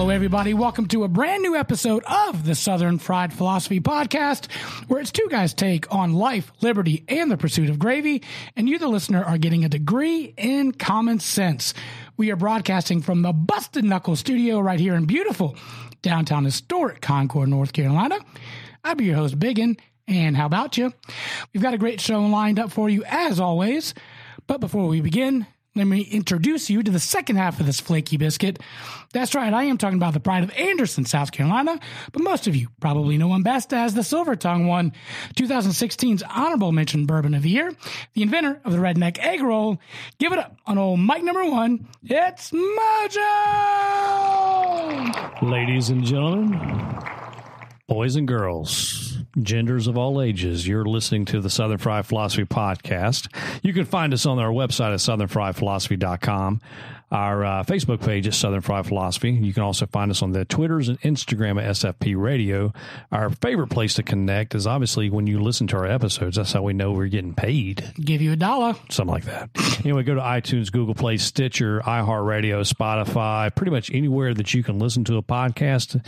Hello, everybody. Welcome to a brand new episode of the Southern Fried Philosophy Podcast, where it's two guys' take on life, liberty, and the pursuit of gravy, and you, the listener, are getting a degree in common sense. We are broadcasting from the Busted Knuckle Studio right here in beautiful downtown historic Concord, North Carolina. I'll be your host, Biggin, and how about you? We've got a great show lined up for you, as always, but before we begin, let me introduce you to the second half of this flaky biscuit. That's right, I am talking about the pride of Anderson, South Carolina, but most of you probably know him best as the Silver Tongue won 2016's Honorable Mention Bourbon of the Year, the inventor of the redneck egg roll. Give it up on old Mike number one, it's Mojo! Ladies and gentlemen, boys and girls, genders of all ages, you're listening to the Southern Fried Philosophy Podcast. You can find us on our website at southernfriedphilosophy.com. Our Facebook page is Southern Fried Philosophy. You can also find us on the Twitters and Instagram at SFP Radio. Our favorite place to connect is obviously when you listen to our episodes. That's how we know we're getting paid. Give you $1. Something like that. Anyway, go to iTunes, Google Play, Stitcher, iHeartRadio, Spotify, pretty much anywhere that you can listen to a podcast,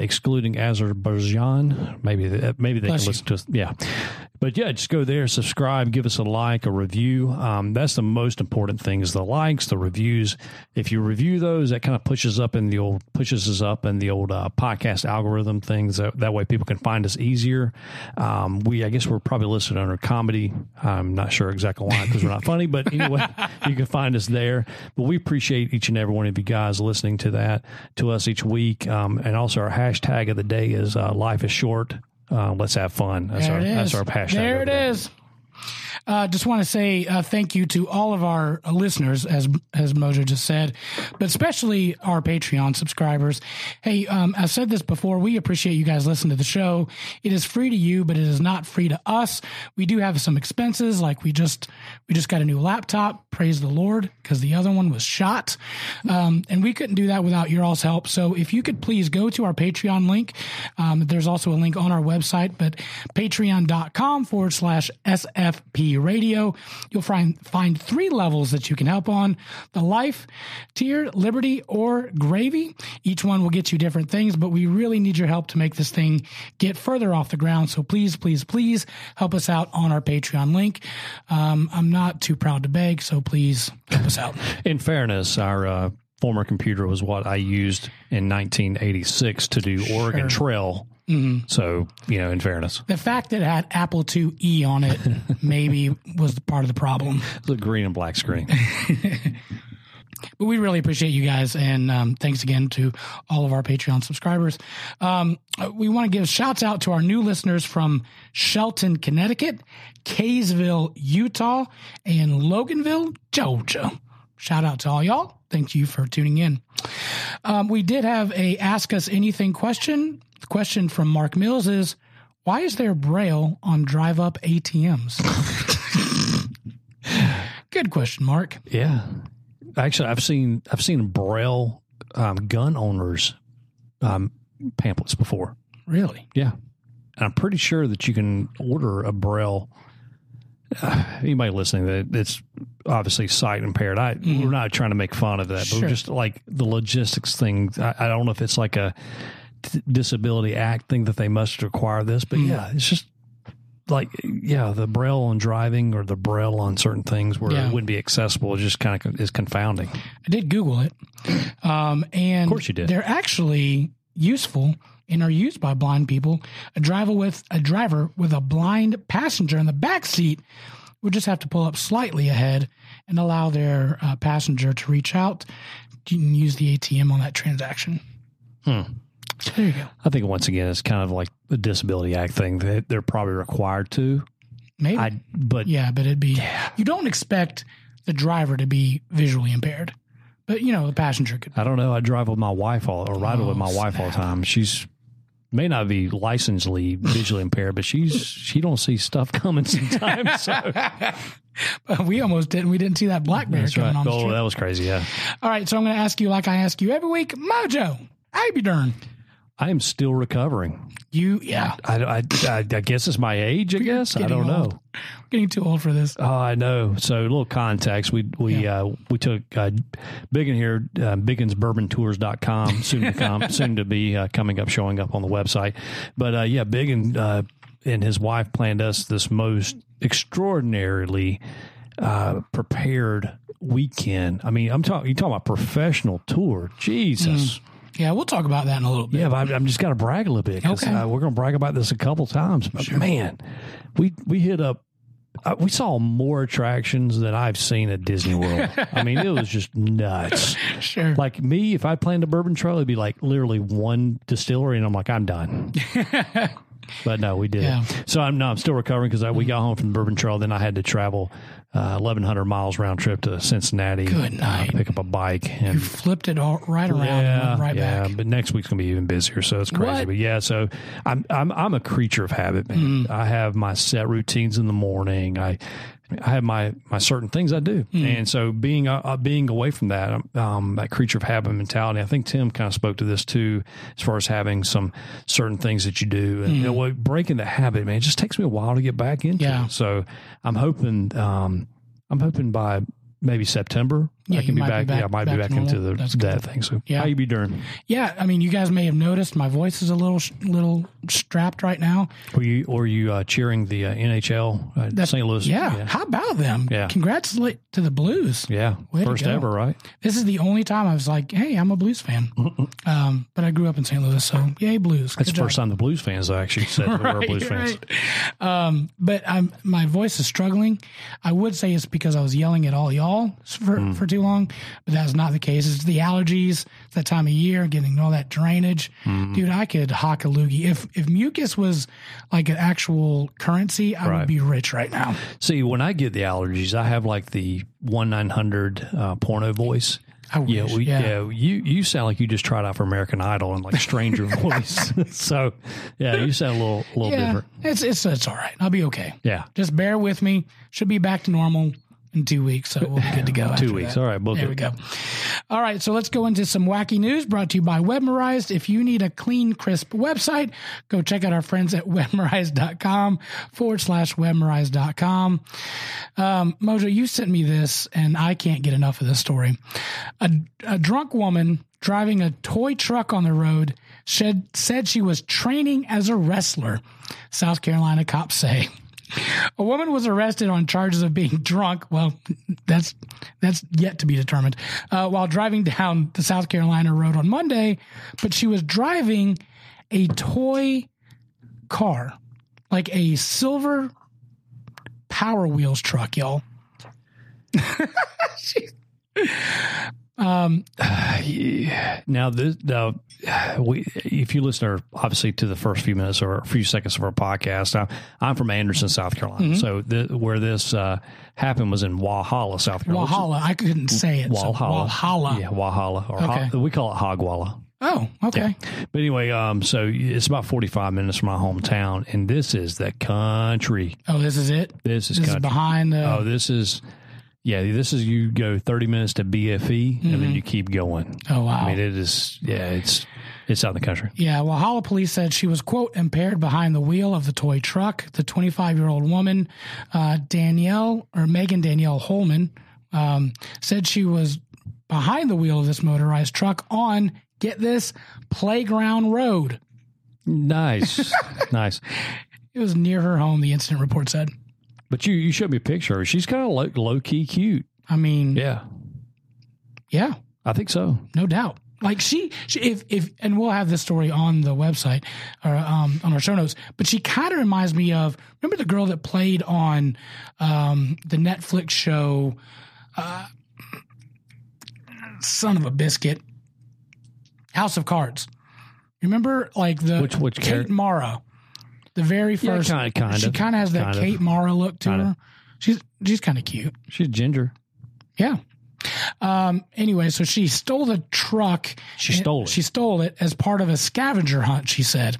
excluding Azerbaijan. Maybe they can listen to us. Yeah. But yeah, just go there, subscribe, give us a like, a review. That's the most important thing is the likes, the reviews. If you review those, that kind of pushes us up in the old podcast algorithm things. That way people can find us easier. I guess we're probably listed under comedy. I'm not sure exactly why because we're not funny, but anyway, you can find us there. But we appreciate each and every one of you guys listening to us each week. And also our hashtag of the day is life is short. Let's have fun. That's our passion. There it is. Just want to say thank you to all of our listeners, as Mojo just said, but especially our Patreon subscribers. Hey, I've said this before. We appreciate you guys listening to the show. It is free to you, but it is not free to us. We do have some expenses, like we just got a new laptop. Praise the Lord, because the other one was shot, and we couldn't do that without your all's help. So if you could please go to our Patreon link. There's also a link on our website, but patreon.com/SFP Radio. You'll find three levels that you can help on: the life tier, liberty, or gravy. Each one will get you different things, but we really need your help to make this thing get further off the ground. So please, please, please help us out on our Patreon link. I'm not too proud to beg, so please help us out. In fairness, our former computer was what I used in 1986 to do Oregon Trail. Mm-hmm. So, in fairness, the fact that it had Apple IIe on it maybe was part of the problem. The green and black screen. But we really appreciate you guys, and thanks again to all of our Patreon subscribers. We want to give shouts out to our new listeners from Shelton, Connecticut, Kaysville, Utah, and Loganville, Georgia. Shout out to all y'all. Thank you for tuning in. We did have a Ask Us Anything question. The question from Mark Mills is, why is there Braille on drive-up ATMs? Good question, Mark. Yeah. Actually, I've seen Braille gun owners pamphlets before. Really? Yeah. And I'm pretty sure that you can order a Braille. Anybody listening, that it's obviously sight impaired. We're not trying to make fun of that, but we're just like the logistics thing. I don't know if it's like a Disability Act thing that they must require this, but yeah, it's just like, the Braille on driving or the Braille on certain things where it wouldn't be accessible. It just kind of is confounding. I did Google it. And of course you did. They're actually useful and are used by blind people. A driver with a blind passenger in the back seat would just have to pull up slightly ahead and allow their passenger to reach out and use the ATM on that transaction. So there you go. I think once again, it's kind of like the Disability Act thing. They're probably required to. Maybe. But it'd be, you don't expect the driver to be visually impaired. But, the passenger could. I don't know. I drive with my wife all the time. She's may not be licensably visually impaired, but she don't see stuff coming sometimes. So. But we almost didn't. We didn't see that black bear coming on the street. That was crazy, yeah. All right, so I'm going to ask you like I ask you every week. Mojo, I be darn. I am still recovering. I guess it's my age, I guess. I don't know. We're getting too old for this. Oh, I know. So a little context. We took Biggin here, bigginsbourbantours.com, soon to be coming up, showing up on the website. But Biggin and his wife planned us this most extraordinarily prepared weekend. I mean, you're talking about professional tour. Jesus. Mm. Yeah, we'll talk about that in a little bit. Yeah, but I'm just got to brag a little bit. Okay. We're going to brag about this a couple times. But man, we hit up, we saw more attractions than I've seen at Disney World. I mean, it was just nuts. Sure. Like me, if I planned a bourbon trail, it'd be like literally one distillery, and I'm like, I'm done. But no, we did. Yeah. So I'm still recovering because we got home from the Bourbon Trail. Then I had to travel 1,100 miles round trip to Cincinnati. Good night. Pick up a bike. And you flipped it all right around and went right back. Yeah, but next week's gonna be even busier, so it's crazy. What? But yeah, so I'm a creature of habit, man. Mm. I have my set routines in the morning. I have my certain things I do. Mm. And so being away from that, that creature of habit mentality, I think Tim kind of spoke to this too, as far as having some certain things that you do. And breaking the habit, man, it just takes me a while to get back into it. So I'm hoping by maybe September, I can be back. I might be back into that thing. So how you be doing? Yeah, I mean, you guys may have noticed my voice is a little strapped right now. Were you cheering the NHL, St. Louis? Yeah. How about them? Yeah. Congrats to the Blues. Yeah. First ever, right? This is the only time I was like, hey, I'm a Blues fan. But I grew up in St. Louis, so yay, Blues. That's the first time the Blues fans actually said that we're Blues fans. But my voice is struggling. I would say it's because I was yelling at all y'all for too long, but that's not the case. It's the allergies, that time of year, getting all that drainage. Mm-hmm. Dude, I could hock a loogie. If mucus was like an actual currency, I would be rich right now. See, when I get the allergies, I have like the 1-900 porno voice. I wish. You sound like you just tried out for American Idol and like stranger voice. So yeah, you sound a little different. It's all right. I'll be okay. Yeah. Just bear with me. Should be back to normal in 2 weeks, so we'll be good to go. 2 weeks. That. All right, book there it. We go. All right, so let's go into some wacky news brought to you by Webmerized. If you need a clean, crisp website, go check out our friends at Webmerized.com / Webmerized.com. Mojo, you sent me this, and I can't get enough of this story. A drunk woman driving a toy truck on the road said she was training as a wrestler, South Carolina cops say. A woman was arrested on charges of being drunk. Well, that's yet to be determined, while driving down the South Carolina road on Monday, but she was driving a toy car, like a silver Power Wheels truck, y'all. If you listen, obviously, to the first few minutes or a few seconds of our podcast, I'm from Anderson, South Carolina. Mm-hmm. So where this happened was in Wahala, South Carolina. Wahala, I couldn't say it. Wahala, so Wahala. Yeah, Wahala. We call it Hogwalla. Oh, okay. Yeah. But anyway, so it's about 45 minutes from my hometown, and this is the country. Oh, this is it. This is behind. This is, you go 30 minutes to BFE, and then you keep going. Oh, wow. I mean, it is, it's out in the country. Yeah, well, Wahala police said she was, quote, impaired behind the wheel of the toy truck. The 25-year-old woman, Megan Danielle Holman, said she was behind the wheel of this motorized truck on, get this, Playground Road. Nice. Nice. It was near her home, the incident report said. But you showed me a picture of her. She's kind of low-key cute. I mean... Yeah. Yeah. I think so. No doubt. Like, she if and we'll have this story on the website, or on our show notes, but she kind of reminds me of... Remember the girl that played on the Netflix show, Son of a Biscuit, House of Cards? Remember, like, the... Which Kate character? Mara. The very first, kind of. She kind of has that Kate Mara look to her. She's kind of cute. She's ginger. Yeah. Anyway, so she stole the truck. She stole it as part of a scavenger hunt, she said.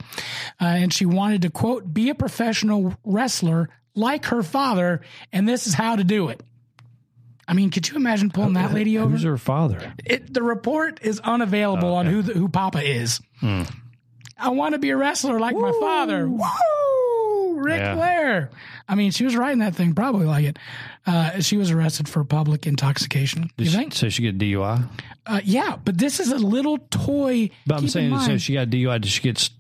And she wanted to, quote, be a professional wrestler like her father, and this is how to do it. I mean, could you imagine pulling that lady over? Who's her father? The report is unavailable on who Papa is. Hmm. I want to be a wrestler like my father. Woo! Ric Flair. I mean, she was writing that thing probably like it. She was arrested for public intoxication. So she get DUI? Yeah, but this is a little toy. But I'm saying, so she got DUI. Did she get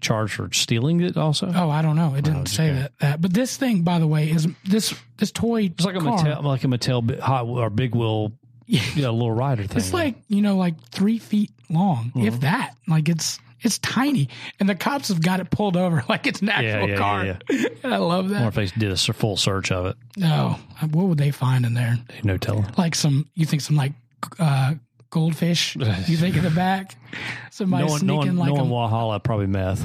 charged for stealing it also? Oh, I don't know. It didn't say that. But this thing, by the way, is this toy. It's like a Mattel Hot or Big Wheel. Yeah, a little rider thing. It's like, you know, like 3 feet long, if that. Like it's tiny, and the cops have got it pulled over like it's an actual car. Yeah. I love that. I wonder if they did a full search of it. No, what would they find in there? No telling. Like some goldfish? You think in the back? Somebody sneaking like knowing Wahala, probably meth.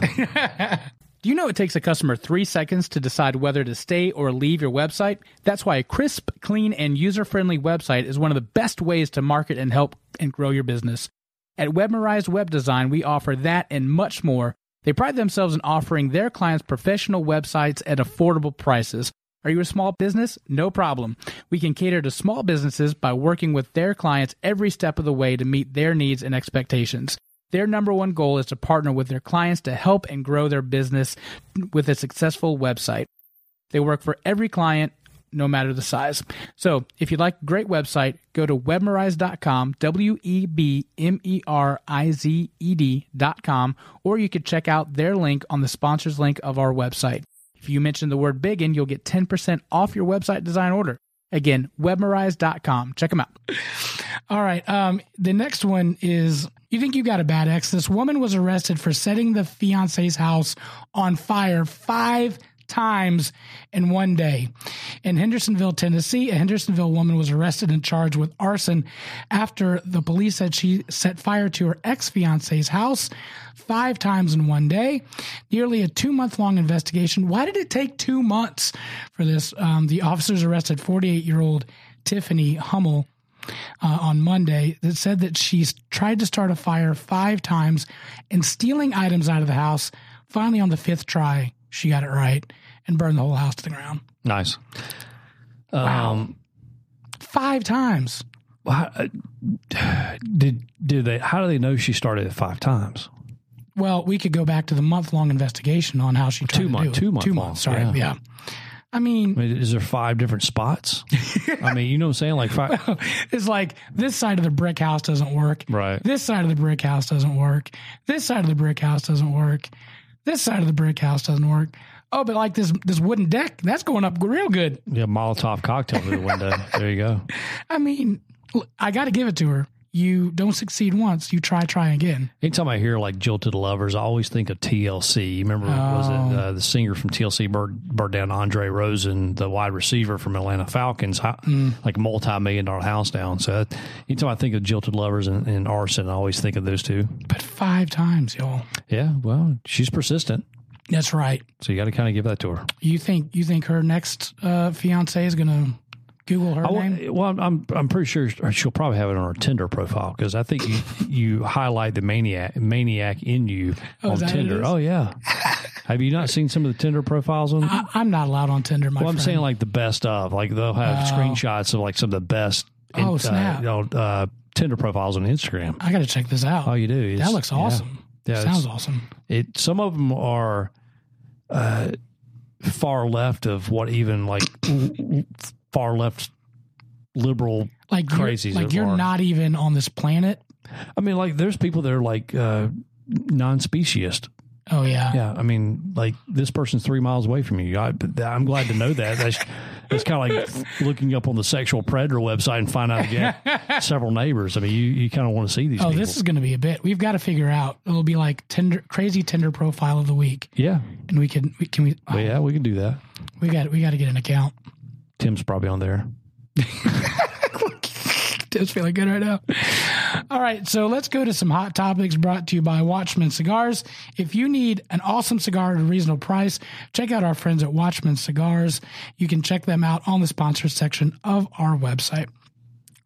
Do you know it takes a customer 3 seconds to decide whether to stay or leave your website? That's why a crisp, clean, and user-friendly website is one of the best ways to market and help and grow your business. At Webmerized Web Design, we offer that and much more. They pride themselves in offering their clients professional websites at affordable prices. Are you a small business? No problem. We can cater to small businesses by working with their clients every step of the way to meet their needs and expectations. Their number one goal is to partner with their clients to help and grow their business with a successful website. They work for every client, no matter the size. So if you'd like a great website, go to webmerized.com, webmerized.com, or you could check out their link on the sponsors link of our website. If you mention the word Biggin, you'll get 10% off your website design order. Again, webmerized.com. Check them out. All right. The next one is, you think you got a bad ex? This woman was arrested for setting the fiance's house on fire 5 times in one day. In Hendersonville, Tennessee, a Hendersonville woman was arrested and charged with arson after the police said she set fire to her ex-fiance's house 5 times in one day. Nearly a 2-month-long investigation. Why did it take 2 months for this? The officers arrested 48-year-old Tiffany Hummel on Monday that said that she's tried to start a fire 5 times and stealing items out of the house. Finally, on the 5th try, she got it right and burned the whole house to the ground. Nice. Wow. 5 times. Well, how do they know she started it 5 times? Well, we could go back to the month-long investigation on how she tried to do it. 2 months. 2 months, sorry. Yeah. I mean, is there 5 different spots? I mean, you know what I'm saying? Like 5. Well, it's like this side of the brick house doesn't work. Right. This side of the brick house doesn't work. This side of the brick house doesn't work. This side of the brick house doesn't work. Oh, but like this wooden deck, that's going up real good. Yeah, Molotov cocktail through the window. There you go. I mean, I got to give it to her. You don't succeed once, you try again. Anytime I hear like Jilted Lovers, I always think of TLC. You remember, the singer from TLC burned down Andre Rosen, the wide receiver from Atlanta Falcons, like multi-million-dollar house down. So anytime I think of Jilted Lovers and arson, I always think of those two. But 5 times, y'all. Yeah, well, she's persistent. That's right. So you got to kind of give that to her. You think her next fiance is going to Google her name? Well, I'm pretty sure she'll probably have it on her Tinder profile, because I think you highlight the maniac in you on Tinder. Oh, yeah. Have you not seen some of the Tinder profiles on? I'm not allowed on Tinder, my friend. I'm saying like the best of. Like they'll have screenshots of like some of the best Tinder profiles on Instagram. I got to check this out. Oh, you do? That looks awesome. Yeah, sounds awesome. Some of them are far left of what even like... far left liberal like crazies. Like you're not even on this planet. I mean, like there's people that are like non-speciest. Oh yeah. Yeah. I mean, like this person's 3 miles away from you. I'm glad to know that. It's kind of like looking up on the sexual predator website and find out again several neighbors. I mean, you kind of want to see these. Oh, people. This is going to be a bit. We've got to figure out. It'll be like crazy Tinder profile of the week. Yeah. And we can do that. We got to get an account. Tim's probably on there. Tim's feeling good right now. All right, so let's go to some hot topics brought to you by Watchman Cigars. If you need an awesome cigar at a reasonable price, check out our friends at Watchman Cigars. You can check them out on the sponsors section of our website.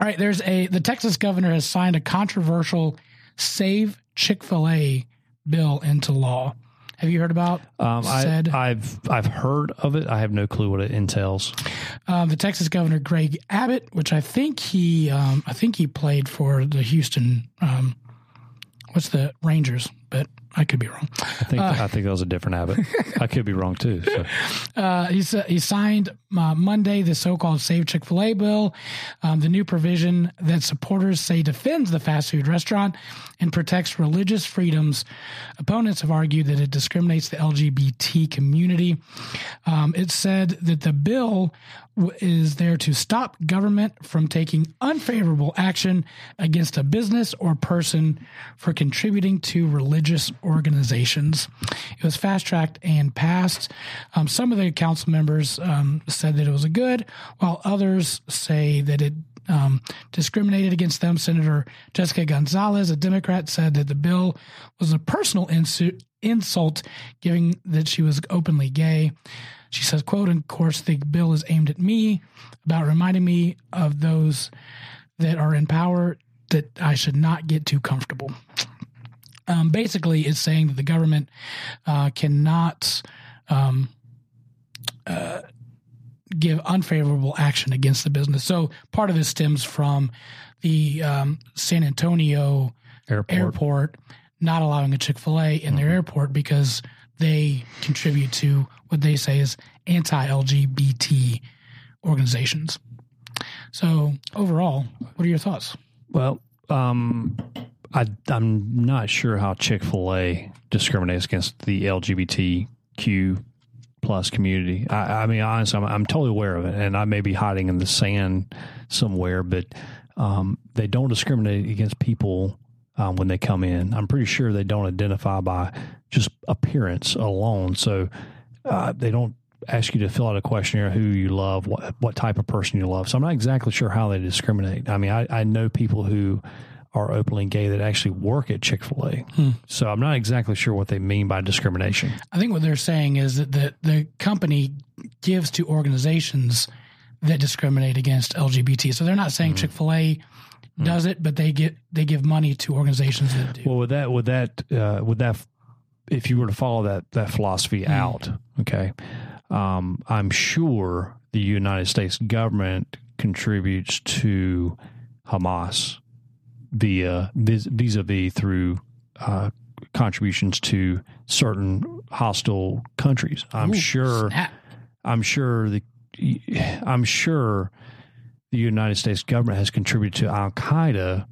All right, the Texas governor has signed a controversial Save Chick-fil-A bill into law. Have you heard about said? I've heard of it. I have no clue what it entails. The Texas Governor Greg Abbott, which I think he played for the Houston Rangers, but I could be wrong. I think that was a different habit. I could be wrong too. So. He signed Monday the so-called Save Chick-fil-A bill, the new provision that supporters say defends the fast food restaurant and protects religious freedoms. Opponents have argued that it discriminates the LGBT community. It said that the bill is there to stop government from taking unfavorable action against a business or person for contributing to religious organizations. It was fast-tracked and passed. Some of the council members said that it was a good, while others say that it discriminated against them. Senator Jessica Gonzalez, a Democrat, said that the bill was a personal insult, given that she was openly gay. She says, quote, "Of course, the bill is aimed at me, about reminding me of those that are in power that I should not get too comfortable." Basically, it's saying that the government cannot give unfavorable action against the business. So part of this stems from the San Antonio airport not allowing a Chick-fil-A in their airport because they contribute to what they say is anti-LGBT organizations. So overall, what are your thoughts? Well, I'm not sure how Chick-fil-A discriminates against the LGBTQ plus community. I mean, honestly, I'm totally aware of it, and I may be hiding in the sand somewhere, but they don't discriminate against people when they come in. I'm pretty sure they don't identify by just appearance alone. So they don't ask you to fill out a questionnaire, who you love, what type of person you love. So I'm not exactly sure how they discriminate. I mean, I know people who are openly gay that actually work at Chick-fil-A. So I'm not exactly sure what they mean by discrimination. I think what they're saying is that the company gives to organizations that discriminate against LGBT. So they're not saying Chick-fil-A does it, but they give money to organizations that do. Well, would that if you were to follow that philosophy out, okay, I'm sure the United States government contributes to Hamas vis-a-vis through contributions to certain hostile countries. I'm sure the United States government has contributed to Al Qaeda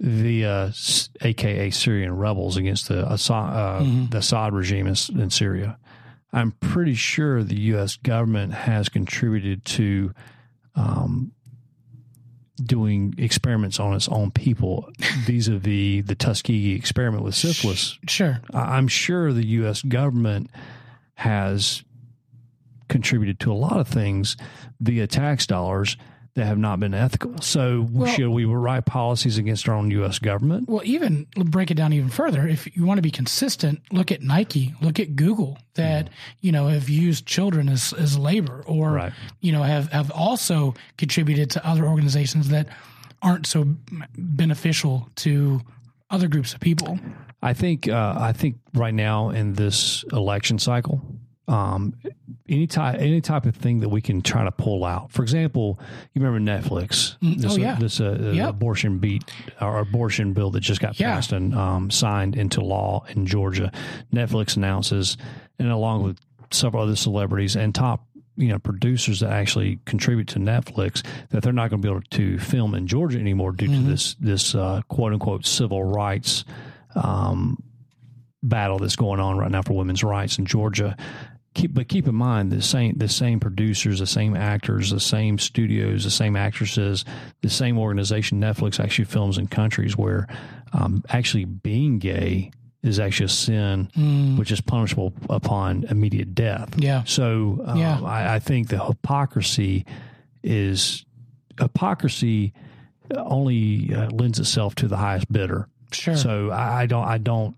via AKA Syrian rebels against the Assad regime in Syria. I'm pretty sure the U.S. government has contributed to doing experiments on its own people vis-a-vis the Tuskegee experiment with syphilis. Sure. I'm sure the U.S. government has contributed to a lot of things via tax dollars that have not been ethical. So should we write policies against our own U.S. government? Well, even break it down even further. If you want to be consistent, look at Nike, look at Google that, have used children as labor or, have also contributed to other organizations that aren't so beneficial to other groups of people. I think right now in this election cycle, any type of thing that we can try to pull out. For example, you remember Netflix, abortion bill that just got passed and signed into law in Georgia. Netflix announces, and along with several other celebrities and top producers that actually contribute to Netflix, that they're not going to be able to film in Georgia anymore due to this quote unquote civil rights battle that's going on right now for women's rights in Georgia. But keep in mind, the same producers, the same actors, the same studios, the same actresses, the same organization, Netflix, actually films in countries where actually being gay is actually a sin, which is punishable upon immediate death. Yeah. So I think the hypocrisy only lends itself to the highest bidder. Sure. So I don't.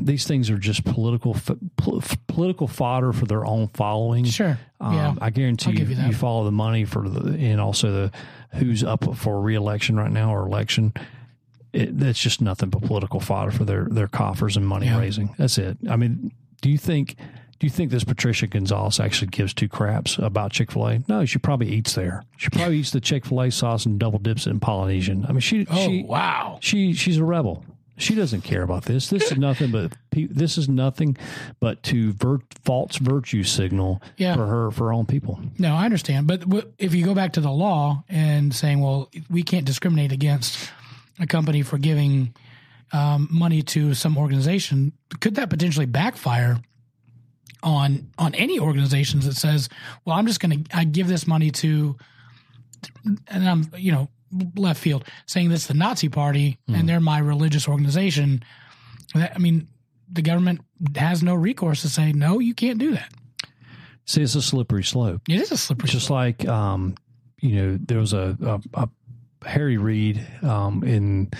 These things are just political fodder for their own following. Sure, I guarantee you follow the money and also the who's up for re-election right now or election. That's just nothing but political fodder for their coffers and money raising. That's it. I mean, do you think this Patricia Gonzalez actually gives two craps about Chick-fil-A? No, she probably eats there. She probably eats the Chick-fil-A sauce and double dips it in Polynesian. I mean, she's a rebel. She doesn't care about this. This is nothing but to false virtue signal for her own people. No, I understand. But if you go back to the law and saying, well, we can't discriminate against a company for giving money to some organization, could that potentially backfire on any organizations that says, well, I'm just going to, I give this money to, and I'm, you know, left field, saying that's the Nazi party and they're my religious organization. I mean, the government has no recourse to say, no, you can't do that. See, it's a slippery slope. It is a slippery slope. Just like, you know, there was a Harry Reid in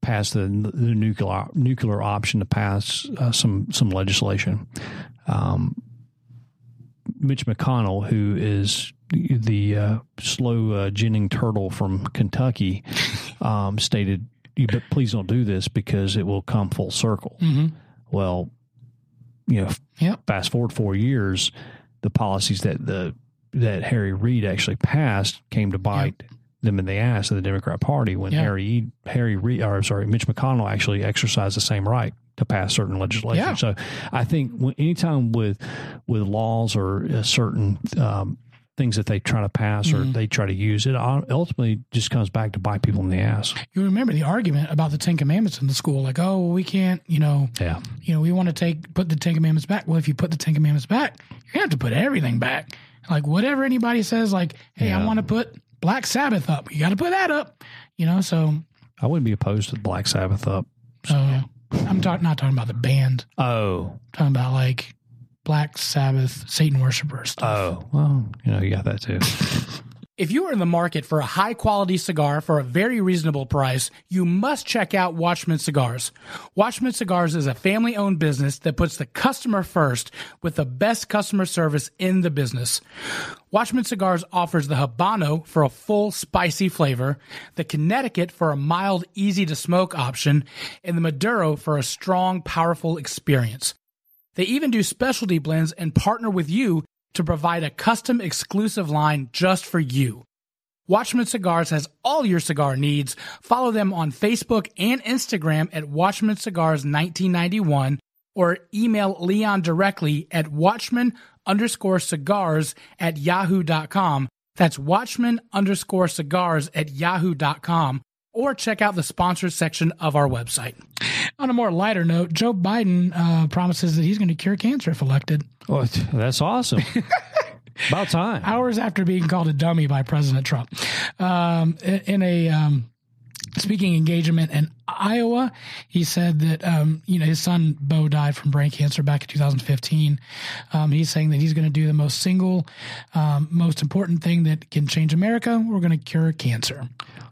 passed the nuclear option to pass some legislation. Mitch McConnell, who is the slow ginning turtle from Kentucky, stated, "But please don't do this because it will come full circle." Mm-hmm. Well, you know, fast forward 4 years, the policies that that Harry Reid actually passed came to bite them in the ass of the Democrat Party when Mitch McConnell actually exercised the same right to pass certain legislation. Yeah. So I think anytime with laws or a certain things that they try to pass or they try to use, it ultimately just comes back to bite people in the ass. You remember the argument about the Ten Commandments in the school, like, oh, we can't, we want to put the Ten Commandments back. Well, if you put the Ten Commandments back, you're going to have to put everything back. Like whatever anybody says, like, hey, I want to put Black Sabbath up. You got to put that up, so. I wouldn't be opposed to Black Sabbath up. So. I'm not talking about the band. Oh. I'm talking about like Black Sabbath, Satan worshipers. Oh, well, you got that too. If you are in the market for a high-quality cigar for a very reasonable price, you must check out Watchman Cigars. Watchman Cigars is a family-owned business that puts the customer first with the best customer service in the business. Watchman Cigars offers the Habano for a full, spicy flavor, the Connecticut for a mild, easy-to-smoke option, and the Maduro for a strong, powerful experience. They even do specialty blends and partner with you to provide a custom exclusive line just for you. Watchman Cigars has all your cigar needs. Follow them on Facebook and Instagram at Watchman Cigars 1991 or email Leon directly at watchman_cigars@yahoo.com. That's watchman_cigars@yahoo.com. Or check out the sponsors section of our website. On a more lighter note, Joe Biden promises that he's going to cure cancer if elected. Oh, that's awesome. About time. Hours after being called a dummy by President Trump. In a speaking engagement in Iowa, he said that his son, Bo, died from brain cancer back in 2015. He's saying that he's going to do the most important thing that can change America. We're going to cure cancer.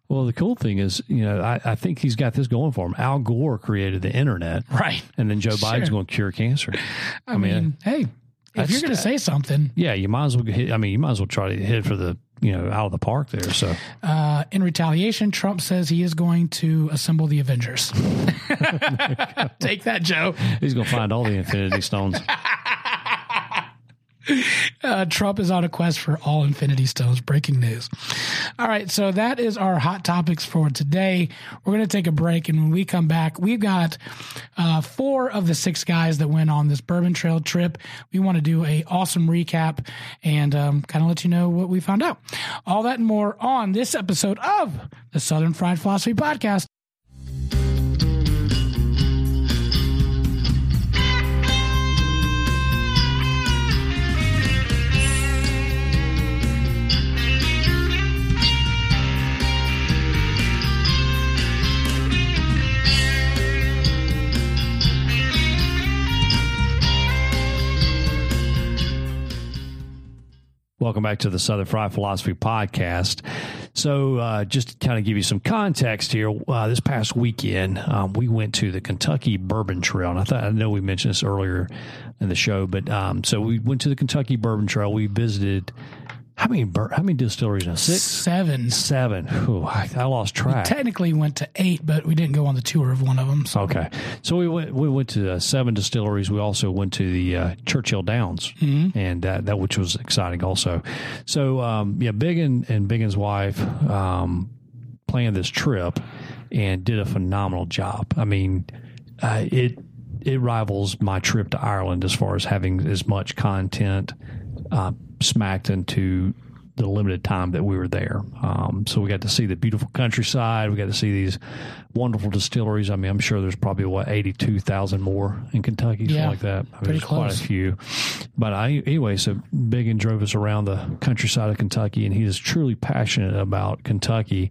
Well, the cool thing is, I think he's got this going for him. Al Gore created the internet. Right. And then Joe Biden's going to cure cancer. I mean, hey, if you're going to say something. Yeah, you might as well try to hit for the, out of the park there. So in retaliation, Trump says he is going to assemble the Avengers. Take that, Joe. He's going to find all the Infinity Stones. Trump is on a quest for all Infinity Stones. Breaking news. All right, so that is our hot topics for today. We're going to take a break, and when we come back, we've got 4 of the 6 guys that went on this Bourbon Trail trip. We want to do an awesome recap and kind of let you know what we found out. All that and more on this episode of the Southern Fried Philosophy Podcast. Welcome back to the Southern Fried Philosophy Podcast. So just to kind of give you some context here, this past weekend, we went to the Kentucky Bourbon Trail. And I know we mentioned this earlier in the show, but so we went to the Kentucky Bourbon Trail. We visited, how many distilleries now? 6? 7. 7. Ooh, I lost track. We technically went to 8, but we didn't go on the tour of one of them. So. Okay. So we went to 7 distilleries. We also went to the Churchill Downs, and that which was exciting also. So Biggin and Biggin's wife planned this trip, and did a phenomenal job. I mean, it rivals my trip to Ireland as far as having as much content smacked into the limited time that we were there. So we got to see the beautiful countryside. We got to see these wonderful distilleries. I mean, I'm sure there's probably, 82,000 more in Kentucky, something like that. I mean, there's quite a few. But anyway, so Biggin drove us around the countryside of Kentucky, and he is truly passionate about Kentucky.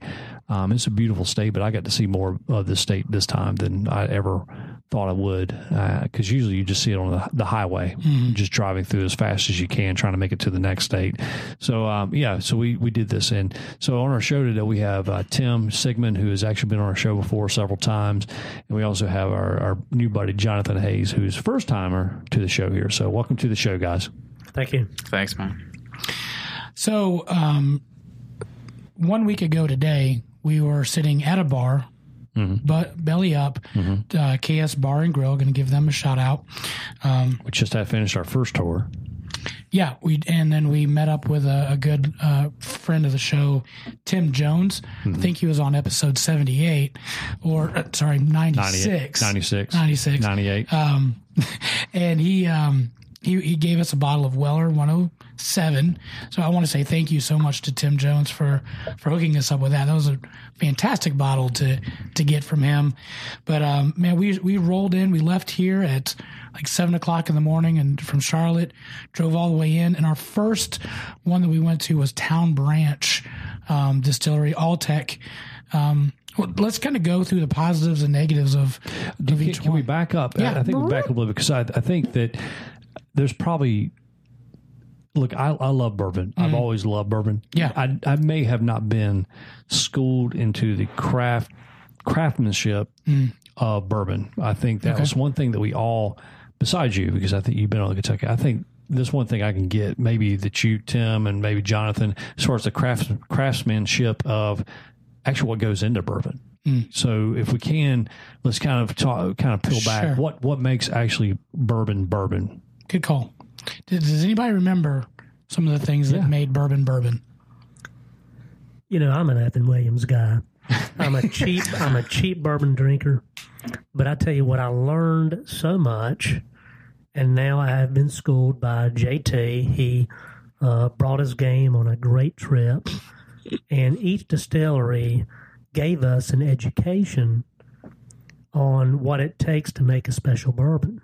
It's a beautiful state, but I got to see more of the state this time than I ever thought I would, because usually you just see it on the highway, just driving through as fast as you can, trying to make it to the next state. So, so we did this. And so on our show today, we have Tim Sigmon, who has actually been on our show before several times. And we also have our new buddy, Jonathan Hayes, who's first-timer to the show here. So welcome to the show, guys. Thank you. Thanks, man. So 1 week ago today, we were sitting at a bar, but belly up, KS Bar and Grill, going to give them a shout out. We just had finished our first tour. Yeah, and then we met up with a good friend of the show, Tim Jones. I think he was on episode 78, or sorry, 96. 96. 98. And he gave us a bottle of Weller 107. So I want to say thank you so much to Tim Jones for hooking us up with that. That was a fantastic bottle to get from him. But man, we rolled in. We left here at like 7 o'clock in the morning, and from Charlotte, drove all the way in. And our first one that we went to was Town Branch Distillery, Alltech. Well, let's kind of go through the positives and negatives of each one. Can we back up? Yeah. I think we back up a little bit, because I think that there's probably. Look, I love bourbon. I've always loved bourbon. Yeah, I may have not been schooled into the craftsmanship of bourbon. I think that was one thing that we all, besides you, because I think you've been on the Kentucky. I think this one thing I can get, maybe that you, Tim, and maybe Jonathan, as far as the craftsmanship of actually what goes into bourbon. So if we can, let's kind of peel back what makes actually bourbon. Good call. Does anybody remember some of the things that made bourbon? You know, I'm an Ethan Williams guy. I'm a cheap bourbon drinker. But I tell you what, I learned so much, and now I have been schooled by JT. He brought his game on a great trip, and each distillery gave us an education on what it takes to make a special bourbon.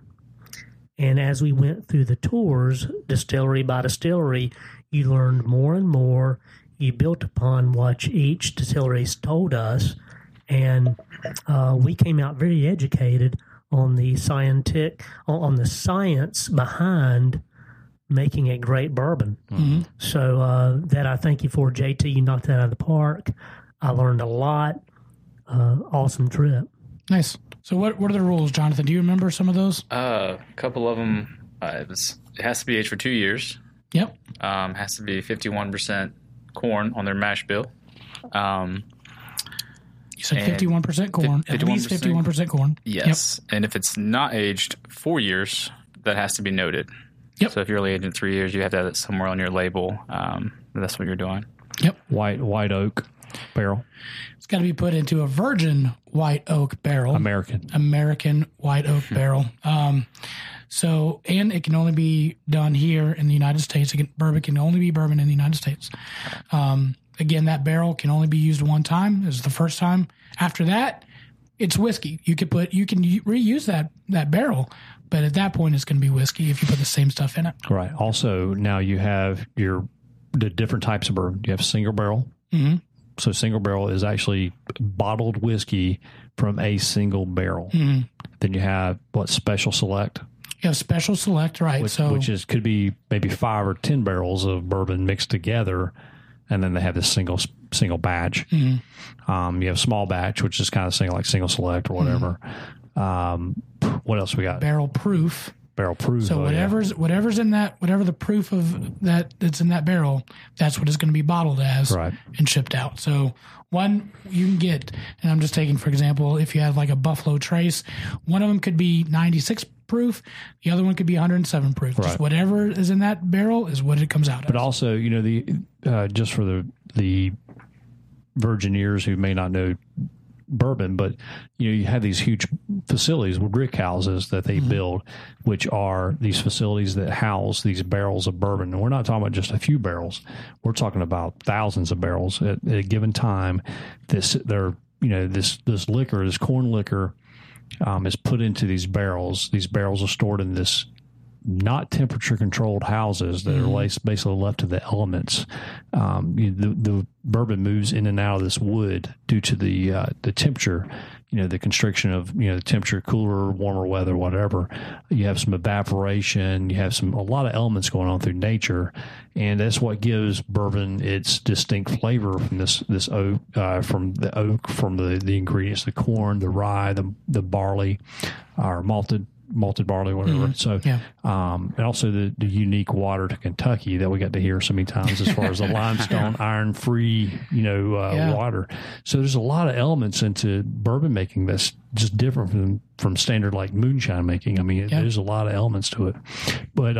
And as we went through the tours, distillery by distillery, you learned more and more. You built upon what each distillery told us. And we came out very educated on the science behind making a great bourbon. So that I thank you for, JT. You knocked that out of the park. I learned a lot. Awesome trip. Nice. So what are the rules, Jonathan? Do you remember some of those? A couple of them. It has to be aged for 2 years. Yep. Has to be 51% corn on their mash bill. You said 51% corn. At least 51% corn. Yes. Yep. And if it's not aged 4 years, that has to be noted. Yep. So if you're only aged 3 years, you have to have it somewhere on your label. That's what you're doing. Yep. White oak barrel. It's got to be put into a virgin white oak barrel. American white oak barrel. And it can only be done here in the United States. Bourbon can only be bourbon in the United States. Again, that barrel can only be used one time. This is the first time. After that, it's whiskey. You can reuse that barrel, but at that point, it's going to be whiskey if you put the same stuff in it. Right. Also, now you have the different types of bourbon. You have single barrel. Mm-hmm. So single barrel is actually bottled whiskey from a single barrel. Mm-hmm. Then you have special select. You have special select, right? Which could be maybe 5 or 10 barrels of bourbon mixed together, and then they have this single batch. Mm-hmm. You have small batch, which is kind of single select or whatever. Mm-hmm. What else we got? Barrel proof. So whatever's in that, whatever the proof of that's in that barrel, that's what it's going to be bottled as and shipped out. So one you can get, and I'm just taking for example, if you have like a Buffalo Trace, one of them could be 96 proof, the other one could be 107 proof. Right. Just whatever is in that barrel is what it comes out as. But also, you know, the just for the virgin ears who may not know bourbon, but you have these huge facilities with brick houses that they build, which are these facilities that house these barrels of bourbon. And we're not talking about just a few barrels. We're talking about thousands of barrels at a given time. This liquor, this corn liquor, is put into these barrels. These barrels are stored in this not temperature controlled houses that are basically left to the elements. The bourbon moves in and out of this wood due to the temperature, the constriction of, the temperature, cooler, warmer weather, whatever. You have some evaporation, you have a lot of elements going on through nature. And that's what gives bourbon its distinct flavor from this oak, from the ingredients, the corn, the rye, the barley, or malted barley, whatever. And also the unique water to Kentucky that we got to hear so many times, as far as the limestone, iron-free, water. So there's a lot of elements into bourbon making that's just different from standard like moonshine making. I mean, there's a lot of elements to it. But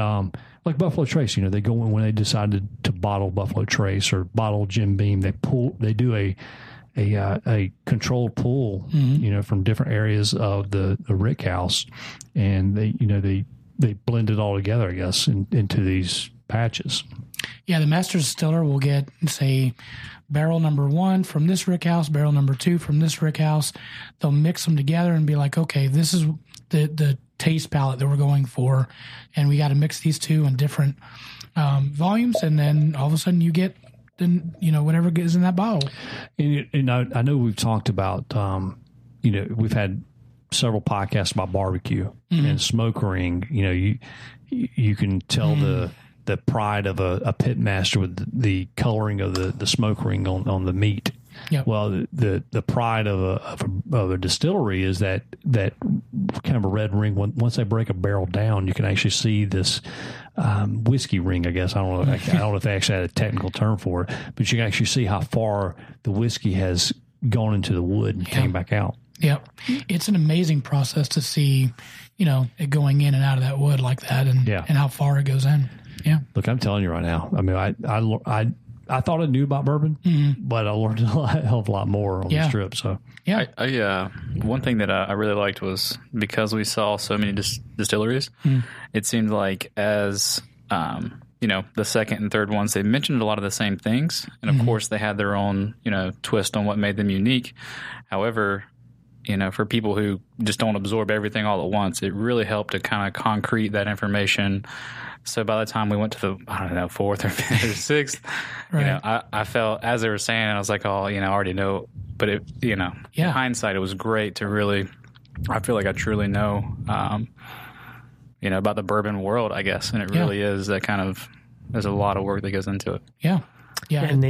like Buffalo Trace, they go in when they decided to bottle Buffalo Trace or bottle Jim Beam, they do a controlled pool, from different areas of the rick house, and they blend it all together, I guess, into these patches. Yeah, the master distiller will get, say, barrel number 1 from this rick house, barrel number 2 from this rick house. They'll mix them together and be like, okay, this is the taste palette that we're going for, and we got to mix these two in different volumes, and then all of a sudden you get. And whatever is in that bottle. And I know we've talked about, we've had several podcasts about barbecue and smoke ring. You can tell the pride of a pit master with the coloring of the smoke ring on the meat. Yep. Well, the pride of a distillery is that kind of a red ring. Once they break a barrel down, you can actually see this whiskey ring, I guess. I don't know. I don't know if they actually had a technical term for it, but you can actually see how far the whiskey has gone into the wood and came back out. Yep. It's an amazing process to see, it going in and out of that wood like that, and how far it goes in. Yeah. Look, I'm telling you right now. I mean, I thought I knew about bourbon, but I learned a hell of a lot more on this trip. So, one thing that I really liked was, because we saw so many distilleries, it seemed like as the second and third ones, they mentioned a lot of the same things, and of course they had their own twist on what made them unique. However, for people who just don't absorb everything all at once, it really helped to kind of concrete that information. So by the time we went to the, fourth or fifth or sixth, I felt, as they were saying, I was like, oh, I already know. But in hindsight, it was great to really, I feel like I truly know, about the bourbon world, I guess. And it really is that kind of, there's a lot of work that goes into it. Yeah. Yeah. And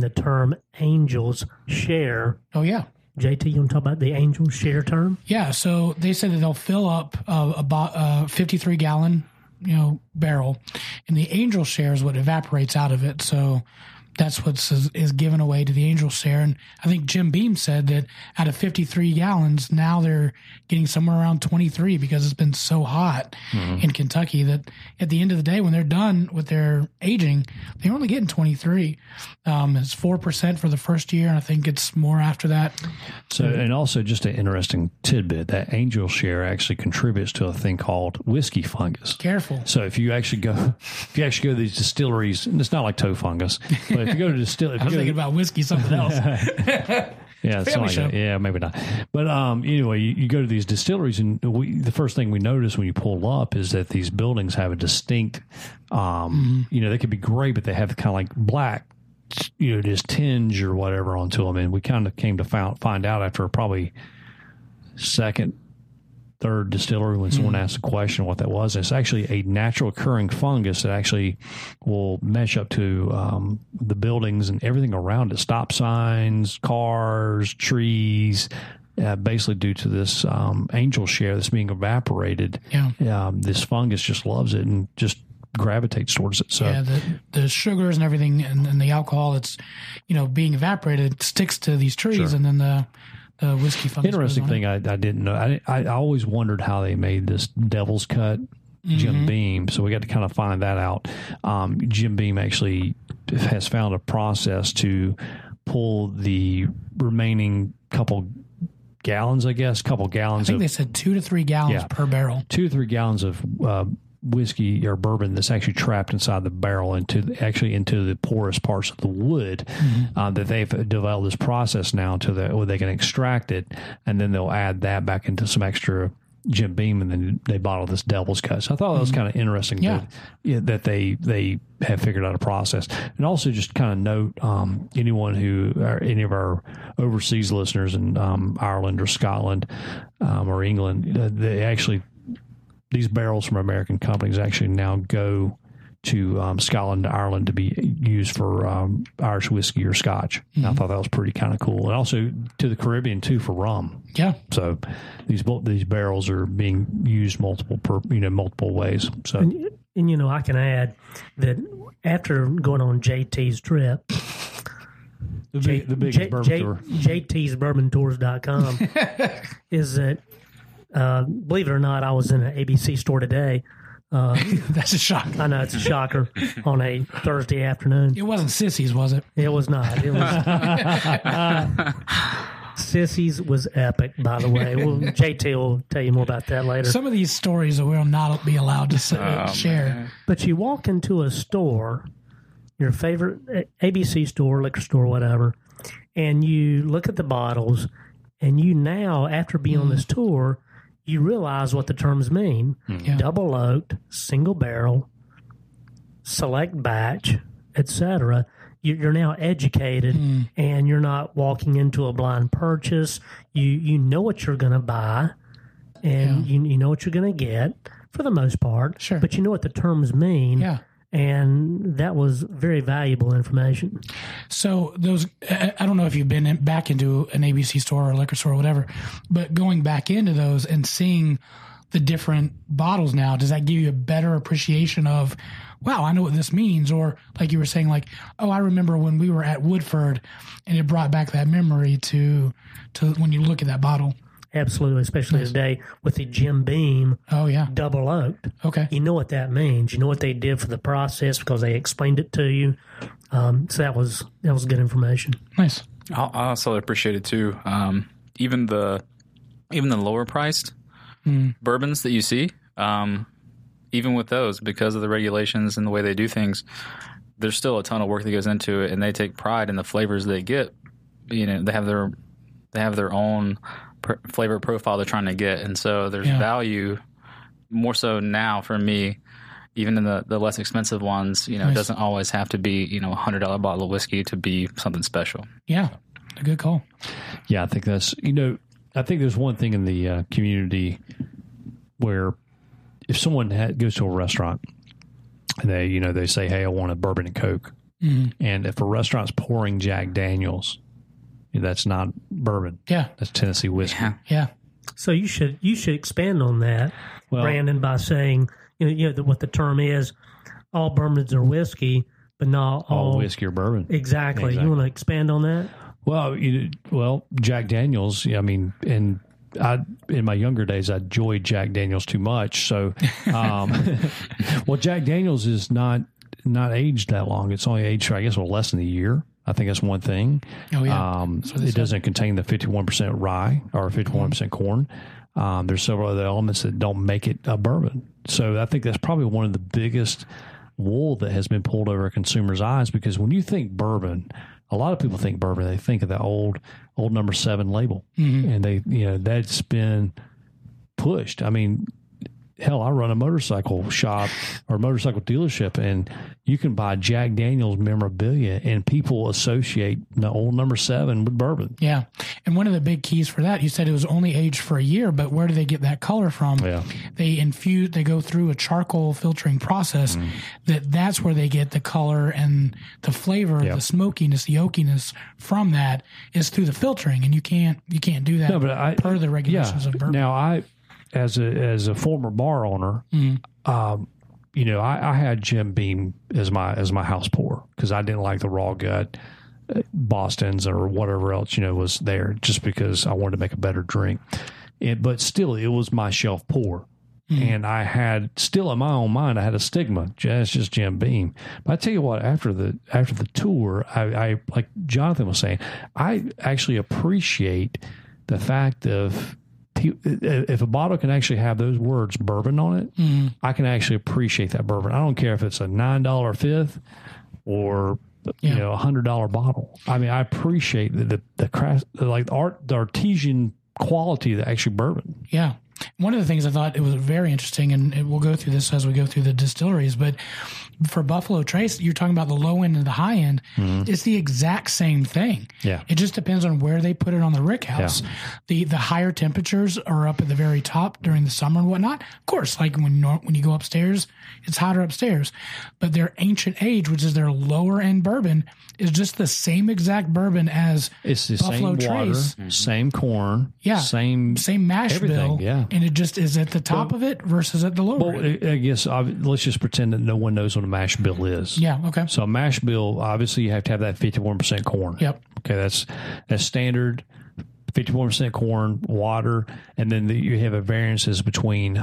the term angels share. Oh, yeah. JT, you want to talk about the angel share term? Yeah. So they said that they'll fill up about 53-gallon barrel, and the angel share is what evaporates out of it. So that's what is given away to the angel share. And I think Jim Beam said that out of 53 gallons, now they're getting somewhere around 23, because it's been so hot in Kentucky that at the end of the day, when they're done with their aging, they're only getting 23. It's 4% for the first year, and I think it's more after that. So, and also just an interesting tidbit, that angel share actually contributes to a thing called whiskey fungus. Careful. So if you actually go to these distilleries, and it's not like toe fungus, but if you go to distillery, I'm thinking about whiskey, something else. Yeah, like that. Yeah, maybe not. But anyway, you go to these distilleries, and the first thing we notice when you pull up is that these buildings have a distinct, they could be gray, but they have kind of like black, just tinge or whatever onto them. And we kind of came to find out after probably third distillery, when someone asked a question what that was. It's actually a natural occurring fungus that actually will mesh up to the buildings and everything around it, stop signs, cars, trees, basically due to this angel share that's being evaporated. Yeah. This fungus just loves it and just gravitates towards it. So yeah, the sugars and everything and the alcohol that's being evaporated sticks to these trees, and then the whiskey fungus. Interesting thing I didn't know. I always wondered how they made this Devil's Cut Jim Beam. So we got to kind of find that out. Jim Beam actually has found a process to pull the remaining couple gallons, I guess. I think they said 2 to 3 gallons per barrel. 2 to 3 gallons of whiskey or bourbon that's actually trapped inside the barrel into the porous parts of the wood, that they've developed this process now where they can extract it, and then they'll add that back into some extra Jim Beam, and then they bottle this Devil's Cut. So I thought that was kind of interesting that they have figured out a process. And also just kind of note anyone any of our overseas listeners in Ireland or Scotland or England, these barrels from American companies actually now go to Scotland, Ireland to be used for Irish whiskey or Scotch. Mm-hmm. I thought that was pretty kind of cool, and also to the Caribbean too for rum. Yeah. So these barrels are being used multiple ways. So and I can add that after going on JT's trip, the biggest bourbon tour, JT'sBourbonTours.com, is that believe it or not, I was in an ABC store today. That's a shocker. I know, it's a shocker on a Thursday afternoon. It wasn't Sissy's, was it? It was not. It was Sissy's was epic, by the way. Well, JT will tell you more about that later. Some of these stories that we'll not be allowed to share. Man. But you walk into a store, your favorite ABC store, liquor store, whatever, and you look at the bottles, and you now, after being on this tour, you realize what the terms mean. Yeah. Double oaked, single barrel, select batch, etc. You're now educated, and you're not walking into a blind purchase. You know what you're going to buy, and you know what you're going to get for the most part. Sure. But you know what the terms mean. Yeah. And that was very valuable information. So I don't know if you've been back into an ABC store or a liquor store or whatever, but going back into those and seeing the different bottles now, does that give you a better appreciation of, wow, I know what this means? Or like you were saying, like, oh, I remember when we were at Woodford, and it brought back that memory to when you look at that bottle. Absolutely, especially today with the Jim Beam double oaked. Okay. You know what that means. You know what they did for the process because they explained it to you. So that was good information. Nice. I also appreciate it too. Even the lower priced bourbons that you see, even with those, because of the regulations and the way they do things, there's still a ton of work that goes into it, and they take pride in the flavors they get. You know, they have their own flavor profile they're trying to get, and so there's value more so now for me, even in the less expensive ones. It doesn't always have to be $100 bottle of whiskey to be something special. A good call. I think that's I think there's one thing in the community where if someone goes to a restaurant and they say, hey, I want a bourbon and Coke, and if a restaurant's pouring Jack Daniels, that's not bourbon. Yeah. That's Tennessee whiskey. Yeah. So you should expand on that, Brandon, by saying, what the term is, all bourbons are whiskey, but not all whiskey or bourbon. Exactly. You want to expand on that? Well, Jack Daniels, in my younger days, I enjoyed Jack Daniels too much. So, Jack Daniels is not aged that long. It's only aged, I guess, less than a year. I think that's one thing. It doesn't contain the 51% rye or 51% corn. There's several other elements that don't make it a bourbon. So I think that's probably one of the biggest wool that has been pulled over a consumer's eyes, because when you think bourbon, a lot of people think bourbon. They think of the old No. 7 label, and they that's been pushed. I mean, hell, I run a motorcycle shop or motorcycle dealership, and you can buy Jack Daniels memorabilia, and people associate the old No. 7 with bourbon. Yeah. And one of the big keys for that, you said it was only aged for a year, but where do they get that color from? Yeah. They go through a charcoal filtering process. That's where they get the color and the flavor, the smokiness, the oakiness from that is through the filtering, and you can't do that per the regulations of bourbon. Now, As a former bar owner, I had Jim Beam as my house pour because I didn't like the raw gut, Boston's or whatever else was there, just because I wanted to make a better drink. But still, it was my shelf pour. And I had, still in my own mind, I had a stigma. That's just Jim Beam. But I tell you what, after the tour, I like Jonathan was saying, I actually appreciate the fact of, if a bottle can actually have those words bourbon on it, I can actually appreciate that bourbon. I don't care if it's a $9 fifth or a $100 bottle. I mean, I appreciate the craft, like the artesian quality of the actual bourbon. Yeah. One of the things I thought it was very interesting, and we'll go through this as we go through the distilleries, but for Buffalo Trace, you're talking about the low end and the high end. Mm-hmm. It's the exact same thing. Yeah. It just depends on where they put it on the rickhouse. Yeah. The higher temperatures are up at the very top during the summer and whatnot. Of course, like when you go upstairs, it's hotter upstairs. But their ancient age, which is their lower end bourbon, is just the same exact bourbon as Buffalo Trace. It's the same water, same corn, same mash bill. Yeah. And it just is at the top of it versus at the lower end. I guess let's just pretend that no one knows what a mash bill is. Yeah, okay. So a mash bill, obviously, you have to have that 51% corn. Yep. Okay, that's standard, 51% corn, water, and then you have a variances between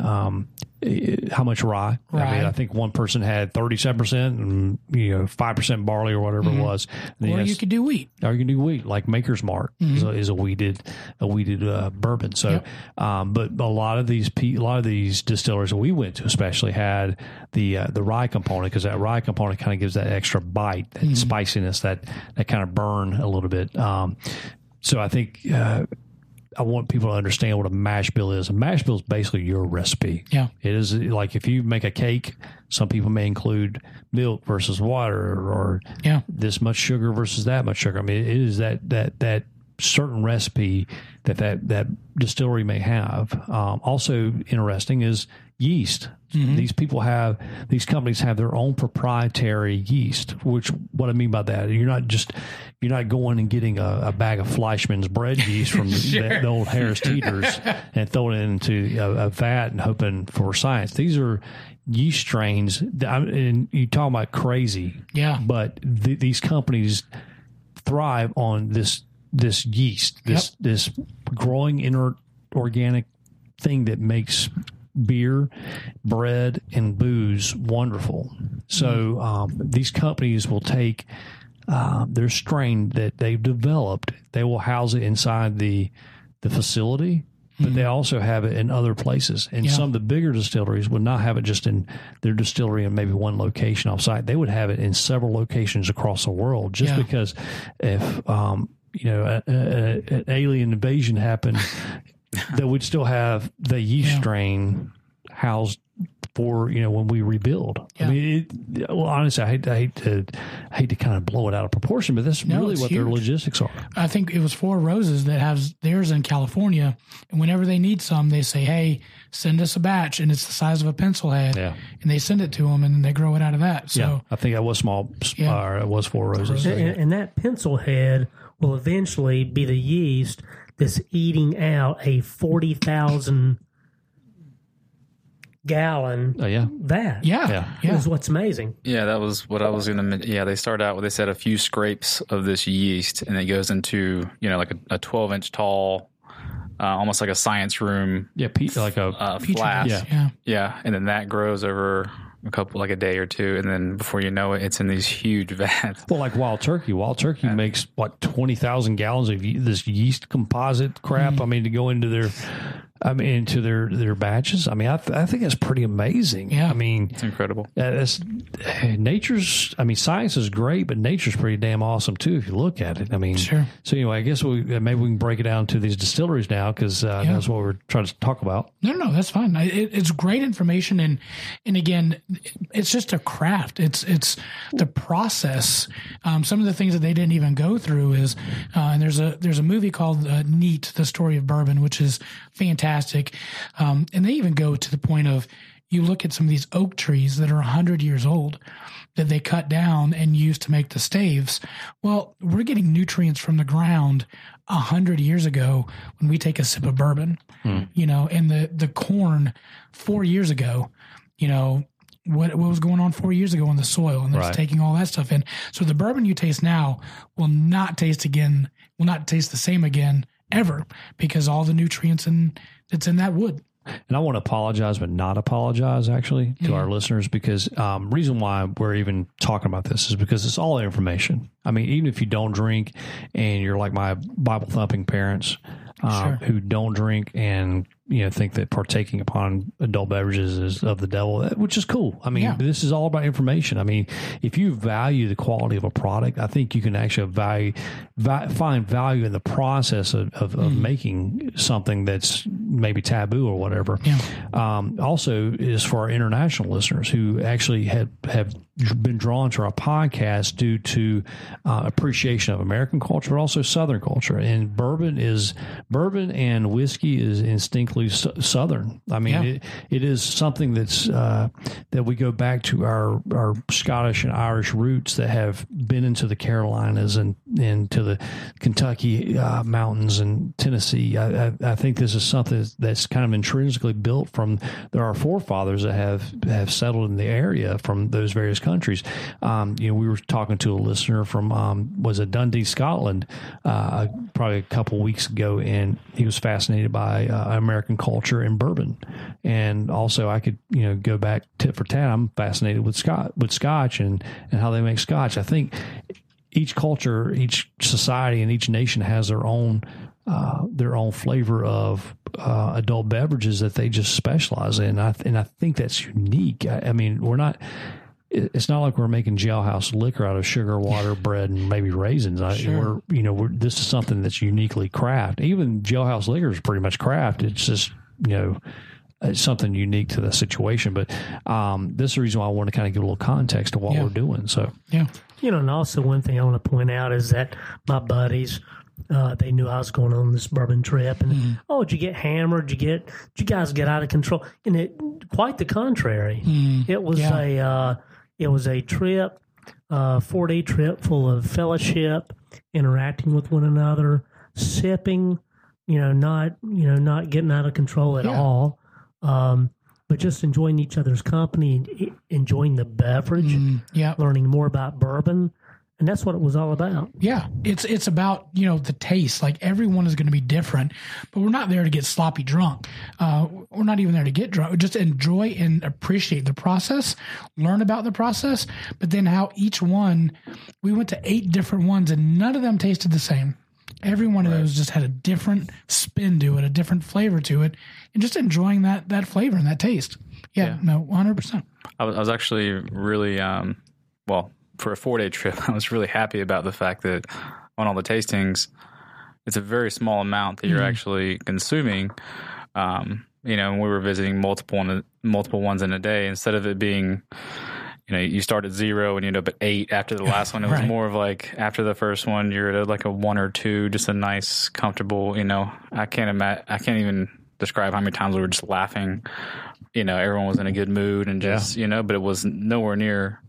how much rye. I mean, I think one person had 37% and 5% barley or whatever it was. Or you could do wheat. Or you can do wheat, like Maker's Mark is a weeded bourbon. So, but a lot of these distillers we went to especially had the rye component, because that rye component kind of gives that extra bite, that spiciness, that kind of burn a little bit. So I think I want people to understand what a mash bill is. A mash bill is basically your recipe. Yeah. It is like if you make a cake, some people may include milk versus water or this much sugar versus that much sugar. I mean, it is that certain recipe that distillery may have. Also interesting is yeast. Mm-hmm. These companies have their own proprietary yeast, which what I mean by that, you're not going and getting a bag of Fleischmann's bread yeast from the old Harris Teeters and throwing it into a vat and hoping for science. These are yeast strains, and you talk about crazy, but these companies thrive on this yeast, this growing inert organic thing that makes beer, bread, and booze wonderful. So these companies will take their strain that they've developed. They will house it inside the facility, but they also have it in other places. And some of the bigger distilleries would not have it just in their distillery and maybe one location offsite. They would have it in several locations across the world, just because if an alien invasion happened, that we'd still have the yeast strain housed for when we rebuild. I mean, honestly, I hate to kind of blow it out of proportion, but that's really what their logistics are. I think it was Four Roses that has theirs in California, and whenever they need some, they say, "Hey, send us a batch," and it's the size of a pencil head, and they send it to them, and they grow it out of that. So I think that was small. It was Four Roses, and that pencil head will eventually be the yeast that's eating out a 40,000 gallon. That's what's amazing. Yeah, that was what I was going to. Yeah, they start out with, they said, a few scrapes of this yeast, and it goes into like a 12-inch tall, almost like a science room. Yeah, like a flask. Yeah, and then that grows over a couple, like a day or two, and then before you know it, it's in these huge vats. Well, like Wild Turkey. Wild Turkey makes, 20,000 gallons of this yeast composite crap, to go into their batches. I think that's pretty amazing. Yeah. It's incredible. That's science is great, but nature's pretty damn awesome, too, if you look at it. Sure. So, anyway, I guess maybe we can break it down to these distilleries now, because that's what we're trying to talk about. No, that's fine. It's great information. And again, it's just a craft. It's the process. Some of the things that they didn't even go through is, and there's a movie called Neat, The Story of Bourbon, which is fantastic. And they even go to the point of, you look at some of these oak trees that are 100 years old that they cut down and use to make the staves. Well, we're getting nutrients from the ground 100 years ago when we take a sip of bourbon, and the corn 4 years ago, what was going on 4 years ago in the soil, and they're taking all that stuff in. So the bourbon you taste now will not taste the same again ever, because all the nutrients that's in that wood. And I want to apologize, but not apologize, actually, to our listeners, because reason why we're even talking about this is because it's all information. I mean, even if you don't drink and you're like my Bible-thumping parents who don't drink and think that partaking upon adult beverages is of the devil, which is cool. I mean, this is all about information. I mean, if you value the quality of a product, I think you can actually find value in the process of making something that's maybe taboo or whatever. Yeah. Also is for our international listeners who actually have been drawn to our podcast due to appreciation of American culture, but also Southern culture. And bourbon and whiskey is instinctive Southern. I mean, it is something that's that we go back to our Scottish and Irish roots that have been into the Carolinas and to the Kentucky mountains and Tennessee. I think this is something that's kind of intrinsically built from our forefathers that have settled in the area from those various countries. We were talking to a listener from Dundee, Scotland, probably a couple weeks ago, and he was fascinated by American culture and bourbon. And also I could, go back tit for tat. I'm fascinated with Scotch and how they make Scotch. I think each culture, each society and each nation has their own flavor of adult beverages that they just specialize in. And I think that's unique. I mean, it's not like we're making jailhouse liquor out of sugar, water, bread, and maybe raisins. This is something that's uniquely craft. Even jailhouse liquor is pretty much craft. It's just, it's something unique to the situation. But this is the reason why I want to kind of give a little context to what we're doing. So, and also one thing I want to point out is that my buddies, they knew I was going on this bourbon trip, and did you get hammered? Did you guys get out of control? And it quite the contrary. It was It was a trip, 4-day trip full of fellowship, interacting with one another, sipping, not getting out of control at all, but just enjoying each other's company, and enjoying the beverage, learning more about bourbon. And that's what it was all about. Yeah. It's about, the taste. Like, everyone is going to be different, but we're not there to get sloppy drunk. We're not even there to get drunk. Just enjoy and appreciate the process, learn about the process, but then how each one, we went to 8 different ones and none of them tasted the same. Every one of those just had a different spin to it, a different flavor to it, and just enjoying that flavor and that taste. Yeah. 100%. I was actually really, for a 4-day trip, I was really happy about the fact that on all the tastings, it's a very small amount that you're actually consuming. We were visiting multiple ones in a day. Instead of it being, you start at 0 and you end up at 8 after the last one. It was more of like after the first one, you're at like a 1 or 2, just a nice, comfortable. I can't even describe how many times we were just laughing. Everyone was in a good mood and just but it was nowhere near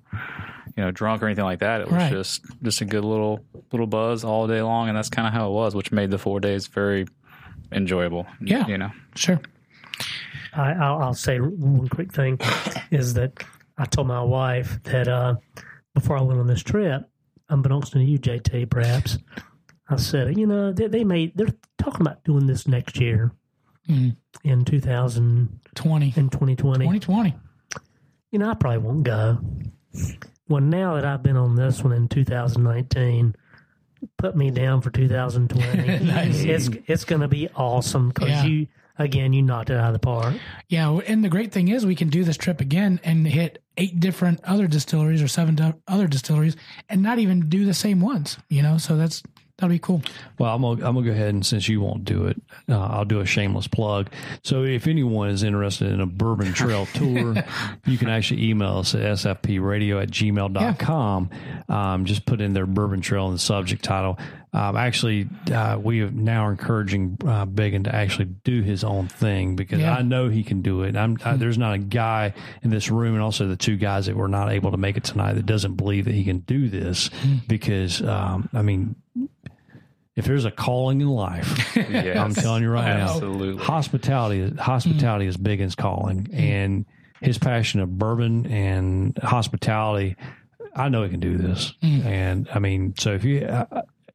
drunk or anything like that. It was just a good little buzz all day long, and that's kind of how it was, which made the 4 days very enjoyable. Yeah, sure. I'll say one quick thing is that I told my wife that before I went on this trip, unbeknownst to you, JT, perhaps, I said, they're talking about doing this next year in 2020. In 2020. I probably won't go. Well, now that I've been on this one in 2019, put me down for 2020. Nice. It's going to be awesome because you knocked it out of the park. Yeah, and the great thing is we can do this trip again and hit 8 different other distilleries or 7 other distilleries and not even do the same ones, so that'll be cool. Well, I'm gonna go ahead and, since you won't do it, I'll do a shameless plug. So if anyone is interested in a bourbon trail tour, you can actually email us at sfpradio@gmail.com. Just put in their bourbon trail in the subject title. We are now encouraging Biggin to actually do his own thing because I know he can do it. There's not a guy in this room, and also the 2 guys that were not able to make it tonight, that doesn't believe that he can do this because, if there's a calling in life, I'm telling you right now, hospitality is Biggin's calling, and his passion of bourbon and hospitality, I know he can do this. And so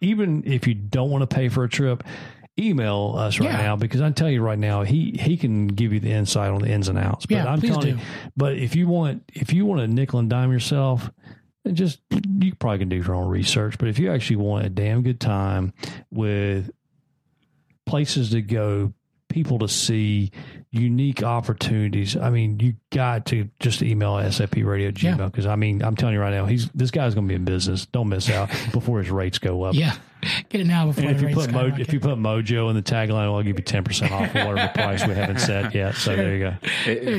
even if you don't want to pay for a trip, email us right now, because I tell you right now, he can give you the insight on the ins and outs. But I'm telling you, but if you want to nickel and dime yourself, and just, you probably can do your own research. But if you actually want a damn good time with places to go, people to see, unique opportunities, I mean, you got to just email SFP Radio at Gmail, because I mean, I'm telling you right now, this guy's going to be in business. Don't miss out before his rates go up. Yeah. Get it now before the rates go up. If you put Mojo in the tagline, I'll give you 10% off for whatever price we haven't set yet. So there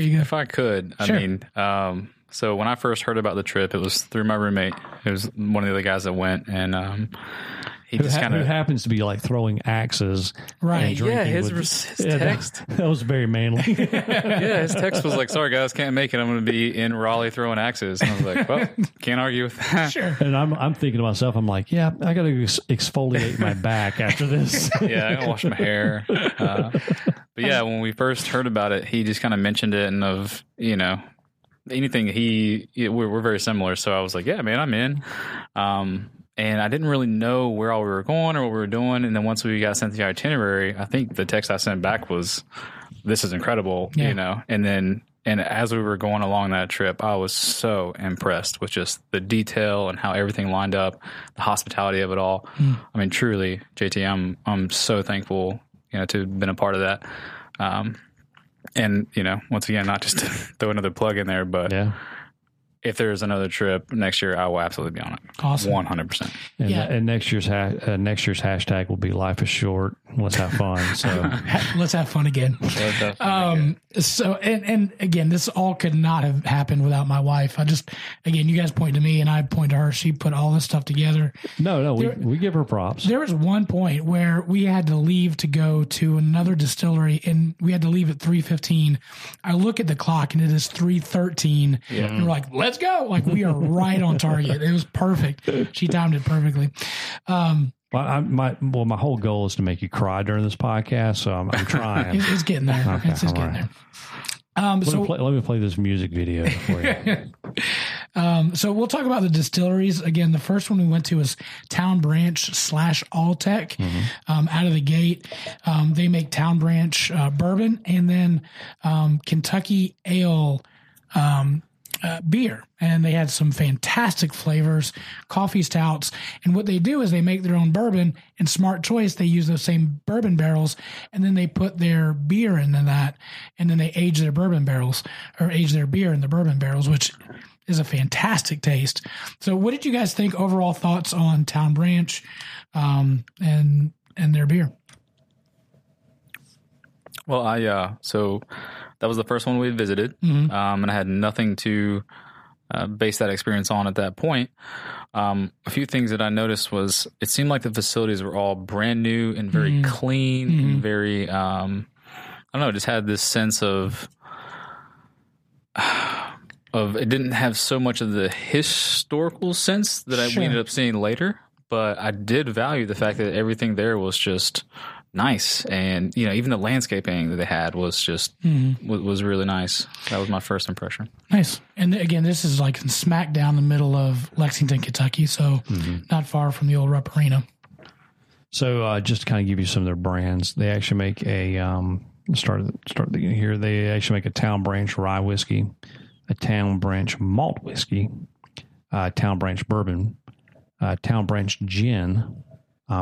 you go. If I could, I mean, so when I first heard about the trip, it was through my roommate. It was one of the other guys that went, and he just kind of happens to be like throwing axes, right? And drinking his text that was very manly. His text was like, "Sorry guys, can't make it. I'm going to be in Raleigh throwing axes." And I was like, "Well, can't argue with that." Sure. And I'm thinking to myself, I'm like, "Yeah, I got to exfoliate my back after this." Yeah, I got to wash my hair. But yeah, when we first heard about it, he just kind of mentioned it, and of anything we're very similar. So I was like, "Yeah, man, I'm in." And I didn't really know where all we were going or what we were doing. And then once we got sent the itinerary, I think the text I sent back was, "This is incredible," And then, as we were going along that trip, I was so impressed with just the detail and how everything lined up, the hospitality of it all. Mm. I mean, truly, JT, I'm so thankful, to have been a part of that. And once again, not just to throw another plug in there, but if there's another trip next year, I will absolutely be on it. Awesome. 100%. And next year's hashtag will be "Life is short. Let's have fun." So let's have fun again. So, and again, this all could not have happened without my wife. You guys point to me and I point to her. She put all this stuff together. We give her props. There was one point where we had to leave to go to another distillery, and we had to leave at 3:15. I look at the clock and it is 3:13. Yeah. And we're like, let's go. Like, we are right on target. It was perfect. She timed it perfectly. My whole goal is to make you cry during this podcast, so I'm trying. It's getting there. Okay, it's just getting there. Let me play this music video for you. So we'll talk about the distilleries again. The first one we went to is Town Branch / Alltech. Mm-hmm. Out of the gate, they make Town Branch bourbon, and then Kentucky ale. Beer, and they had some fantastic flavors, coffee stouts, and what they do is they make their own bourbon, and smart choice, they use those same bourbon barrels, and then they put their beer into that, and then they age their bourbon barrels, or age their beer in the bourbon barrels, which is a fantastic taste. So what did you guys think, overall thoughts on Town Branch and their beer? Well, so that was the first one we visited, and I had nothing to base that experience on at that point. A few things that I noticed was it seemed like the facilities were all brand new and very clean and very, just had this sense of it didn't have so much of the historical sense that we ended up seeing later, but I did value the fact that everything there was just nice, and even the landscaping that they had was just was really nice. That was my first impression. Nice. And again, this is like smack down the middle of Lexington, Kentucky, so not far from the old Rupp Arena. So just to kind of give you some of their brands, they actually make a start here. They actually make a Town Branch rye whiskey, a Town Branch malt whiskey, Town Branch bourbon, Town Branch gin.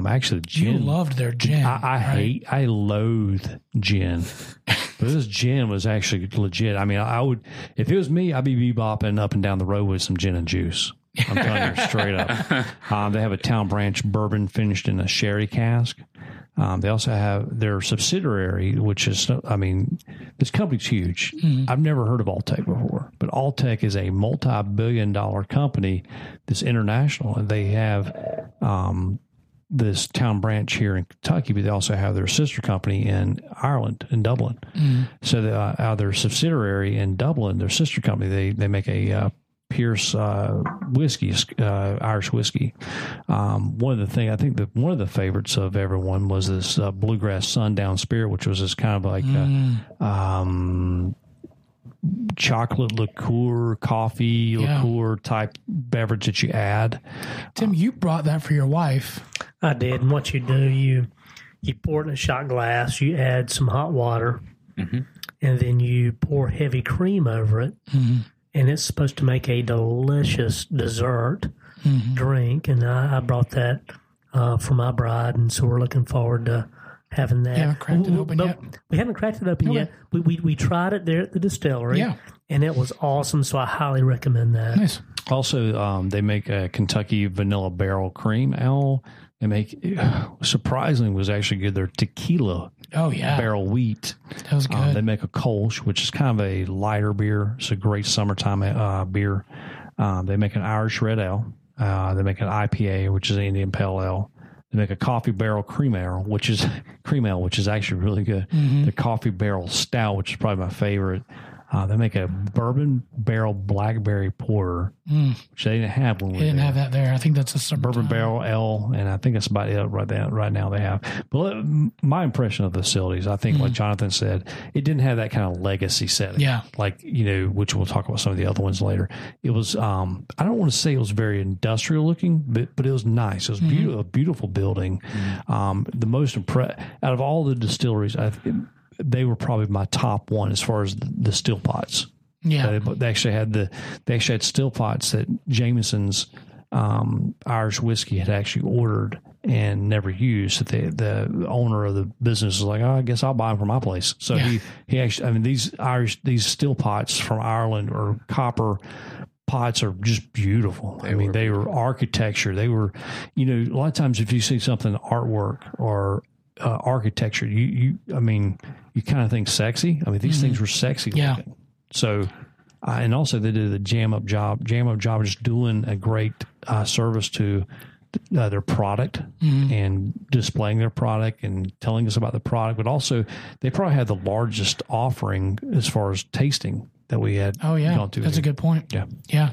Actually, gin. You loved their gin. I loathe gin. But this gin was actually legit. I mean, I would, if it was me, I'd be bebopping up and down the road with some gin and juice. I'm telling you straight up. They have a Town Branch bourbon finished in a sherry cask. They also have their subsidiary, which is, this company's huge. I've never heard of Alltech before, but Alltech is a multi-billion-dollar company that's international, and they have this Town Branch here in Kentucky, but they also have their sister company in Ireland, in Dublin. So their subsidiary in Dublin, their sister company, they make a Pierce whiskey, Irish whiskey. One of the favorites of everyone was this Bluegrass Sundown Spirit, which was this kind of like chocolate liqueur, coffee liqueur type beverage that you add. Tim, you brought that for your wife. I did. And what you do, you You pour it in a shot glass. You add some hot water, mm-hmm. and then you pour heavy cream over it. Mm-hmm. And it's supposed to make a delicious dessert mm-hmm. drink. And I brought that for my bride, and so we're looking forward to having that. We haven't cracked it open yet. We tried it there at the distillery, and it was awesome, so I highly recommend that. Nice. Also, they make a Kentucky vanilla barrel cream ale. They make, surprisingly, was actually good. Their tequila barrel wheat. That was good. They make a Kolsch, which is kind of a lighter beer. It's a great summertime beer. They make an Irish red ale. They make an IPA, which is an Indian pale ale. They make a coffee barrel cream ale, which is actually really good. Mm-hmm. The coffee barrel stout, which is probably my favorite. They make a bourbon barrel blackberry porter, which they didn't have when we have that there. I think that's a bourbon barrel ale, and I think that's about it right now they have. But my impression of the facilities, I think like Jonathan said, it didn't have that kind of legacy setting. Yeah. Like, which we'll talk about some of the other ones later. It was, I don't want to say it was very industrial looking, but it was nice. It was a beautiful building. Mm-hmm. The most out of all the distilleries, they were probably my top one as far as the still pots. Yeah, they actually had still pots that Jameson's Irish whiskey had actually ordered and never used. That the owner of the business was like, oh, I guess I'll buy them from my place. So he actually, these still pots from Ireland or copper pots are just beautiful. They were architecture. They were, a lot of times if you see something artwork or architecture, you kind of think sexy. These things were sexy. Yeah. Looking. So, and also they did the jam up job, just doing a great service to their product and displaying their product and telling us about the product. But also they probably had the largest offering as far as tasting that we had. Oh yeah. Gone to That's a good point. Yeah. Yeah.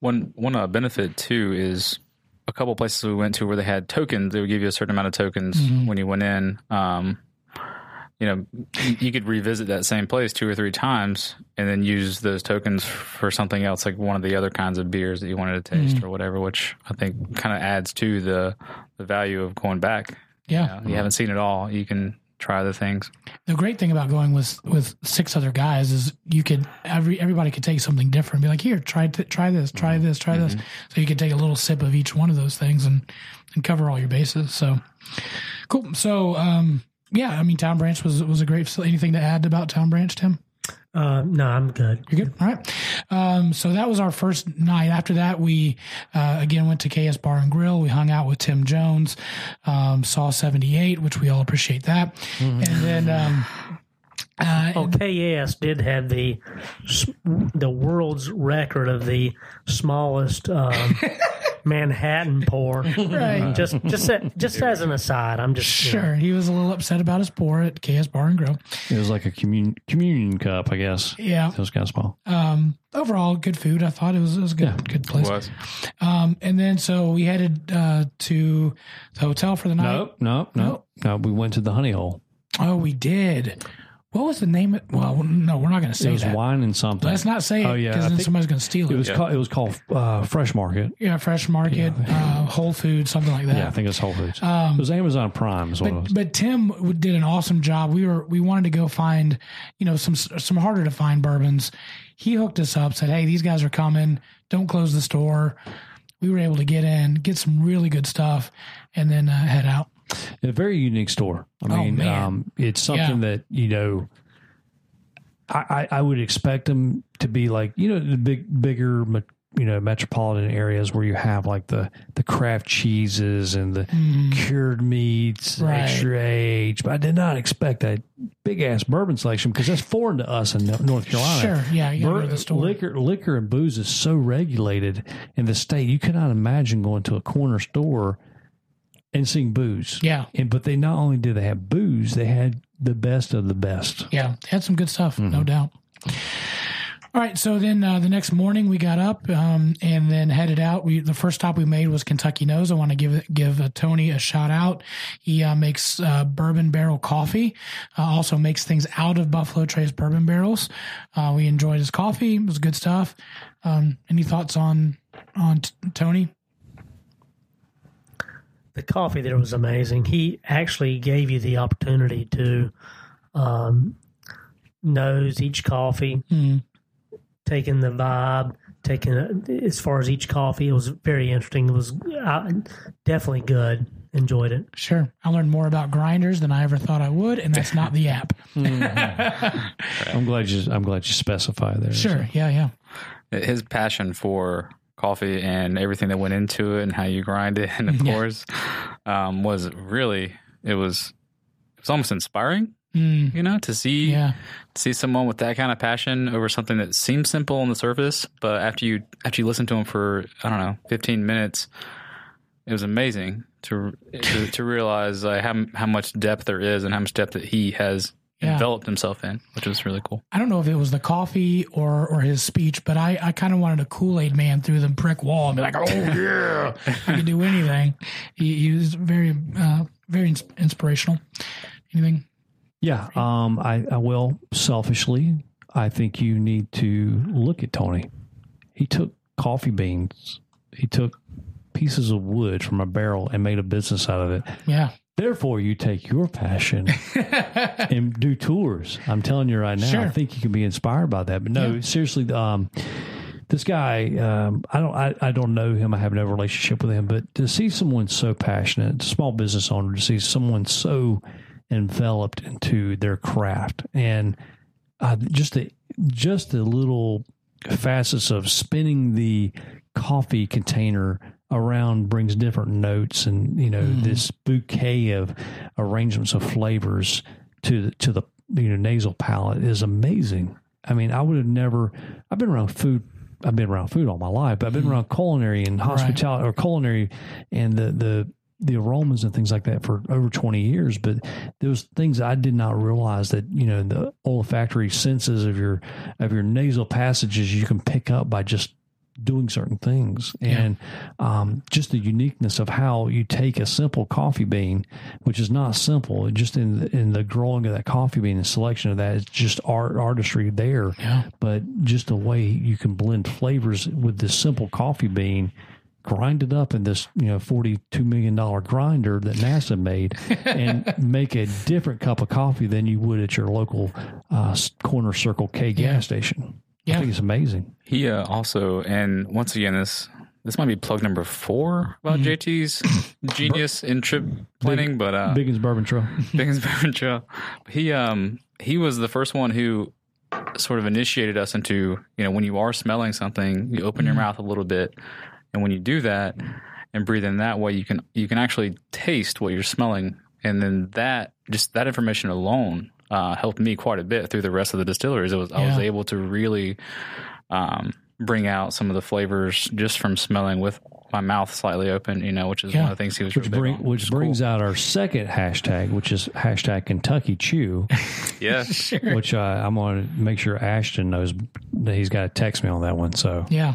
One benefit too is, a couple places we went to where they had tokens, they would give you a certain amount of tokens when you went in. You could revisit that same place 2 or 3 times and then use those tokens for something else, like one of the other kinds of beers that you wanted to taste or whatever, which I think kind of adds to the value of going back. Yeah. You haven't seen it all. You can try other things. The great thing about going with 6 other guys is you could everybody could take something different. Be like, here, try this. So you could take a little sip of each one of those things and cover all your bases. So cool. So Town Branch was a great facility. Anything to add about Town Branch, Tim? No, I'm good. You're good? All right. So that was our first night. After that, we, again, went to KS Bar and Grill. We hung out with Tim Jones, saw 78, which we all appreciate that. Mm-hmm. And then... KS did have the world's record of the smallest... Manhattan pour. Right. Just as an aside, I'm just sure he was a little upset about his pour at KS Bar and Grill. It was like a communion cup, I guess. Yeah, it was kind of small. Overall, good food. I thought it was a good place. It was. And then so we headed to the hotel for the night. No. We went to the Honey Hole. Oh, we did. What was the name? Well, no, we're not going to say that. It was that. Wine and something. Let's not say it because then somebody's going to steal it. It was called Fresh Market. Yeah, Fresh Market, Whole Foods, something like that. Yeah, I think it's Whole Foods. It was Amazon Prime. But Tim did an awesome job. We wanted to go find, some harder to find bourbons. He hooked us up, said, hey, these guys are coming. Don't close the store. We were able to get in, get some really good stuff, and then head out. A very unique store. It's something that, I would expect them to be like, the bigger, metropolitan areas where you have like the craft cheeses and the cured meats, extra age. But I did not expect that big ass bourbon selection because that's foreign to us in North Carolina. Sure, yeah, you know the story. Liquor and booze is so regulated in the state. You cannot imagine going to a corner store and seeing booze. Yeah. But they not only did they have booze, they had the best of the best. Yeah. They had some good stuff, no doubt. All right. So then the next morning we got up and then headed out. The first stop we made was Kentucky Nose. I want to give Tony a shout out. He makes bourbon barrel coffee, also makes things out of Buffalo Trace bourbon barrels. We enjoyed his coffee. It was good stuff. Any thoughts on Tony? the coffee there was amazing. He actually gave you the opportunity to nose each coffee, taking the vibe, as far as each coffee. It was very interesting. It was definitely good. Enjoyed it. Sure. I learned more about grinders than I ever thought I would, and that's not the app. I'm glad you specify there. Sure. So. Yeah. His passion for coffee and everything that went into it and how you grind it, and of course, was really, it was almost inspiring. You know, to see someone with that kind of passion over something that seems simple on the surface, but after you listen to him for, I don't know, 15 minutes, it was amazing to realize how much depth there is and how much depth that he has enveloped himself in, which was really cool. I don't know if it was the coffee or his speech, but I kind of wanted a Kool-Aid man through the brick wall and be like, oh, yeah, I can do anything. He was very, very inspirational. Anything? Yeah, I will. Selfishly, I think you need to look at Tony. He took coffee beans. He took pieces of wood from a barrel and made a business out of it. Yeah. Therefore, you take your passion and do tours. I'm telling you right now, sure. I think you can be inspired by that. But no, seriously, this guy, I don't know him. I have no relationship with him. But to see someone so passionate, small business owner, to see someone so enveloped into their craft, and just the little facets of spinning the coffee container around brings different notes, and this bouquet of arrangements of flavors to the nasal palate is amazing. I mean, I would have never. I've been around food all my life, but I've been around culinary and hospitality, or culinary and the aromas and things like that for over 20 years. But there was things I did not realize that, the olfactory senses of your nasal passages, you can pick up by just doing certain things. And, just the uniqueness of how you take a simple coffee bean, which is not simple, just in the growing of that coffee bean and selection of that, it's just artistry there, but just the way you can blend flavors with this simple coffee bean, grind it up in this, $42 million grinder that NASA made and make a different cup of coffee than you would at your local corner Circle K gas station. Yeah. I think it's amazing. He also, and once again, this might be plug number 4 about JT's genius in trip planning, but... Biggin's Bourbon Trail. Biggin's Bourbon Trail. He was the first one who sort of initiated us into, when you are smelling something, you open your mouth a little bit. And when you do that and breathe in that way, you can actually taste what you're smelling. And then that information alone helped me quite a bit through the rest of the distilleries. I was able to really bring out some of the flavors just from smelling with my mouth slightly open, which is one of the things he was which brings out our second hashtag, which is hashtag Kentucky Chew. Yeah, sure. Which I'm going to make sure Ashton knows that he's got to text me on that one. So yeah.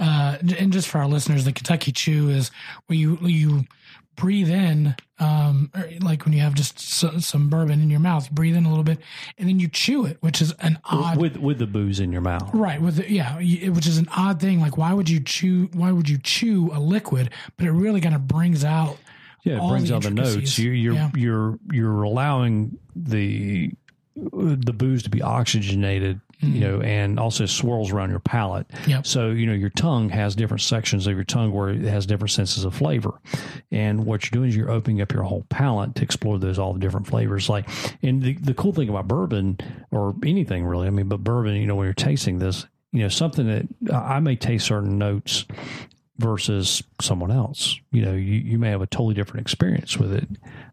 And just for our listeners, the Kentucky Chew is where you breathe in, like when you have just some bourbon in your mouth, you breathe in a little bit, and then you chew it, which is an odd with the booze in your mouth, right? Which is an odd thing. Like, why would you chew a liquid? But it really kind of brings out it brings out the notes. You're allowing the booze to be oxygenated. And also swirls around your palate. Yep. So, your tongue has different sections of your tongue where it has different senses of flavor. And what you're doing is you're opening up your whole palate to explore all the different flavors. Like, and the cool thing about bourbon, or anything really, I mean, but bourbon, when you're tasting this, something that I may taste certain notes versus someone else, you may have a totally different experience with it.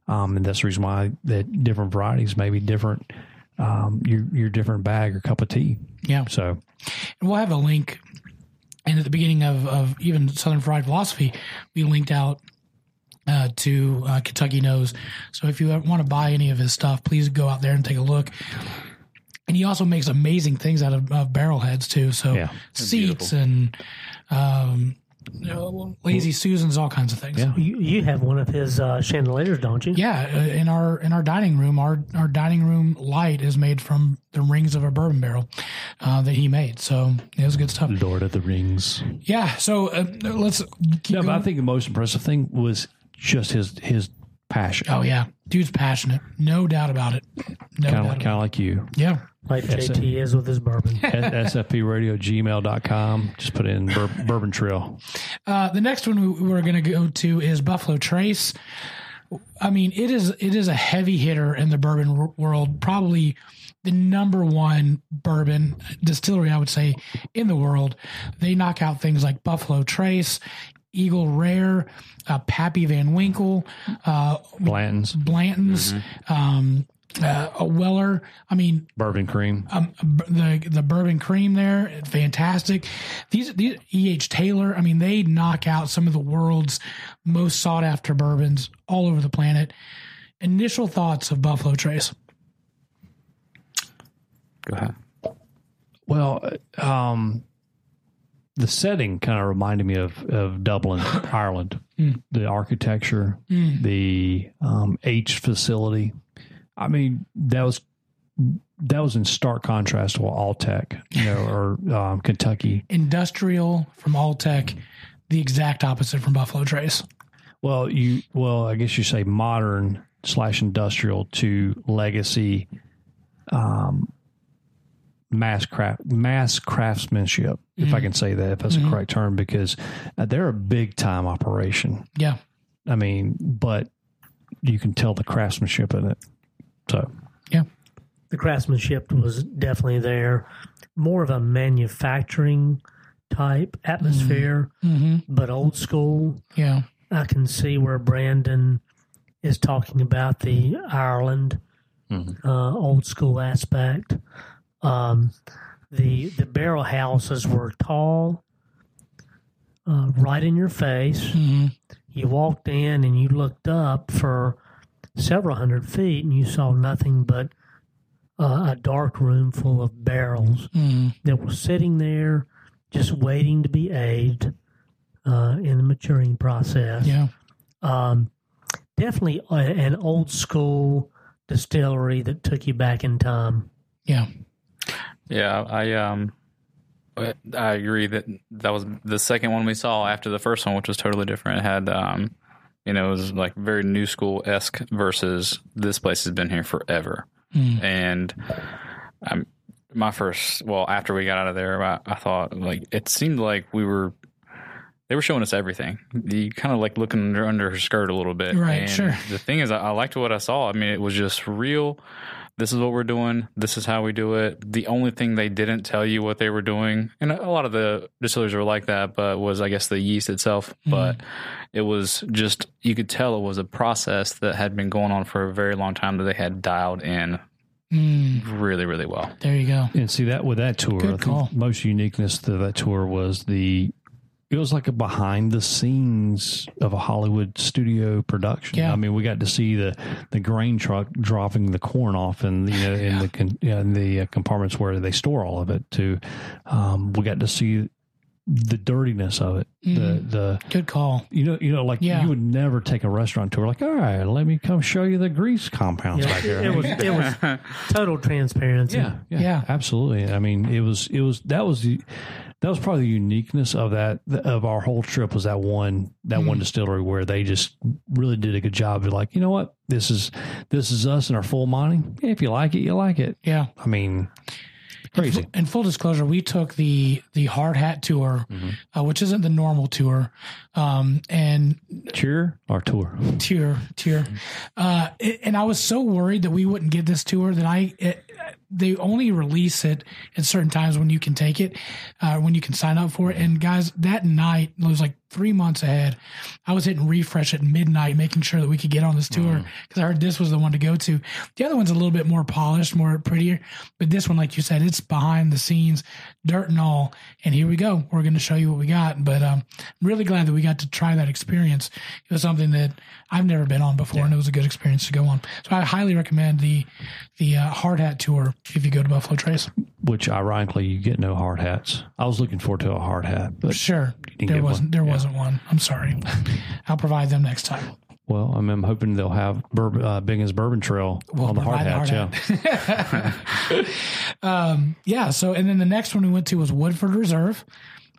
And that's the reason why that different varieties may be different. Your different bag or cup of tea. Yeah. So, and we'll have a link. And at the beginning of even Southern Fried Philosophy, we linked out to Kentucky Nose. So if you want to buy any of his stuff, please go out there and take a look. And he also makes amazing things out of barrel heads too. So seats and Lazy Susans, all kinds of things. Yeah. You have one of his chandeliers, don't you? Yeah, in our dining room, our dining room light is made from the rings of a bourbon barrel that he made. So it was good stuff. Lord of the Rings. Yeah. So let's keep going. I think the most impressive thing was just his passion. Oh yeah, dude's passionate, no doubt about it. No kind of like you. Yeah. Like JT is with his bourbon. SFPRadio@gmail.com. Just put in Bourbon Trail. The next one we're going to go to is Buffalo Trace. I mean, it is a heavy hitter in the bourbon world. Probably the number one bourbon distillery, I would say, in the world. They knock out things like Buffalo Trace, Eagle Rare, Pappy Van Winkle, Blanton's, mm-hmm. A Weller. I mean, bourbon cream. The bourbon cream there, fantastic. These E.H. Taylor. I mean, they knock out some of the world's most sought after bourbons all over the planet. Initial thoughts of Buffalo Trace. Go ahead. Well, the setting kind of reminded me of Dublin, Ireland. The architecture, the H facility. I mean, that was in stark contrast to Alltech, or Kentucky. Industrial from Alltech, the exact opposite from Buffalo Trace. Well, I guess you say modern / industrial to legacy, mass craftsmanship, if I can say that, if that's the correct term, because they're a big time operation. Yeah, I mean, but you can tell the craftsmanship in it. So, yeah, the craftsmanship was definitely there. More of a manufacturing type atmosphere, but old school. Yeah, I can see where Brandon is talking about the Ireland old school aspect. The barrel houses were tall, right in your face. Mm-hmm. You walked in and you looked up for several hundred feet, and you saw nothing but a dark room full of barrels that were sitting there just waiting to be aged in the maturing process. Yeah, definitely an old school distillery that took you back in time. Yeah, yeah, I agree that was the second one we saw after the first one, which was totally different. It had it was like very new school-esque versus this place has been here forever. And after we got out of there, I thought, like, it seemed like they were showing us everything. You kind of like looking under her skirt a little bit. Right, and sure. The thing is, I liked what I saw. I mean, it was just real. This is what we're doing. This is how we do it. The only thing they didn't tell you what they were doing, and a lot of the distillers were like that, but was, I guess, the yeast itself. But it was just, you could tell it was a process that had been going on for a very long time that they had dialed in really, really well. There you go. And see, that with that tour, I think most uniqueness to that tour was it was like a behind the scenes of a Hollywood studio production. Yeah. I mean, we got to see the grain truck dropping the corn off in the compartments where they store all of it. We got to see the dirtiness of it. The good call. You would never take a restaurant tour like, all right, let me come show you the grease compounds back here. It was total transparency. Yeah, absolutely. I mean, that was probably the uniqueness of our whole trip, was that one distillery where they just really did a good job of like, you know what, this is us in our full monty. If you like it, you like it. Yeah, I mean. Crazy. And full disclosure, we took the hard hat tour, which isn't the normal tour. And cheer or tour? Cheer. And I was so worried that we wouldn't get this tour that they only release it at certain times when you can take it, when you can sign up for it. And guys, that night, it was like 3 months ahead, I was hitting refresh at midnight, making sure that we could get on this tour because I heard this was the one to go to. The other one's a little bit more polished, more prettier. But this one, like you said, it's behind the scenes, dirt and all. And here we go. We're going to show you what we got. But I'm really glad that we got to try that experience. It was something that I've never been on before, and it was a good experience to go on. So I highly recommend the hard hat tour if you go to Buffalo Trace. Which, ironically, you get no hard hats. I was looking forward to a hard hat. But sure. There wasn't one. I'm sorry. I'll provide them next time. Well, I mean, I'm hoping they'll have Bingham's Bourbon Trail on the hard hat. So, and then the next one we went to was Woodford Reserve.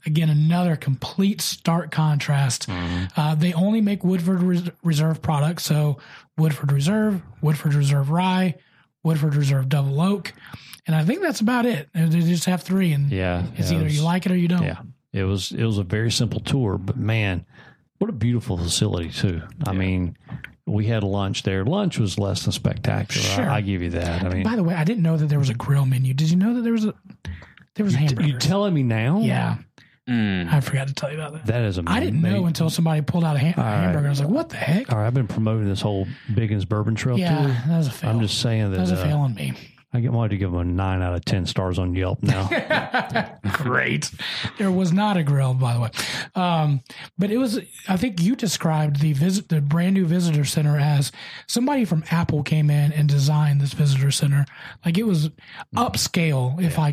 Again, another complete stark contrast. Mm-hmm. They only make Woodford Reserve products. So Woodford Reserve Rye, Woodford Reserve Double Oak. And I think that's about it. They just have three. And it's either you like it or you don't. Yeah, it was a very simple tour. But, man, what a beautiful facility, too. Yeah. I mean, we had lunch there. Lunch was less than spectacular. Sure. I give you that. I mean, by the way, I didn't know that there was a grill menu. Did you know that there was hamburgers? You're telling me now? Yeah. Mm. I forgot to tell you about that. That is amazing. I didn't know until somebody pulled out a hamburger. I was like, what the heck? All right, I've been promoting this whole Biggin's Bourbon Trail tour. Yeah, that was a fail. I'm just saying that. That was a fail on me. I wanted to give them a 9 out of 10 stars on Yelp now. Great. There was not a grill, by the way. But it was, I think you described the brand new visitor center as somebody from Apple came in and designed this visitor center. Like, it was upscale, if I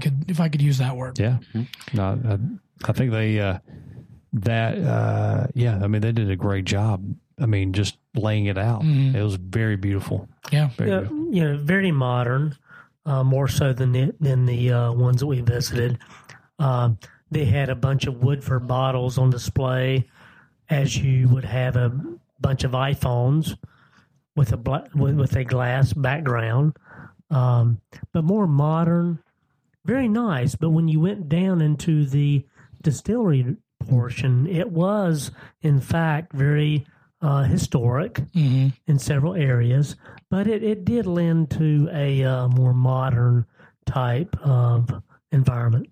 could use that word. Yeah. No, I think they, I mean, they did a great job. I mean, just laying it out. Mm-hmm. It was very beautiful. Yeah. Very beautiful. You know, very modern. More so than the ones that we visited. They had a bunch of Woodford bottles on display, as you would have a bunch of iPhones with a glass background, but more modern, very nice. But when you went down into the distillery portion, it was in fact very historic mm-hmm. in several areas, but it did lend to a more modern type of environment.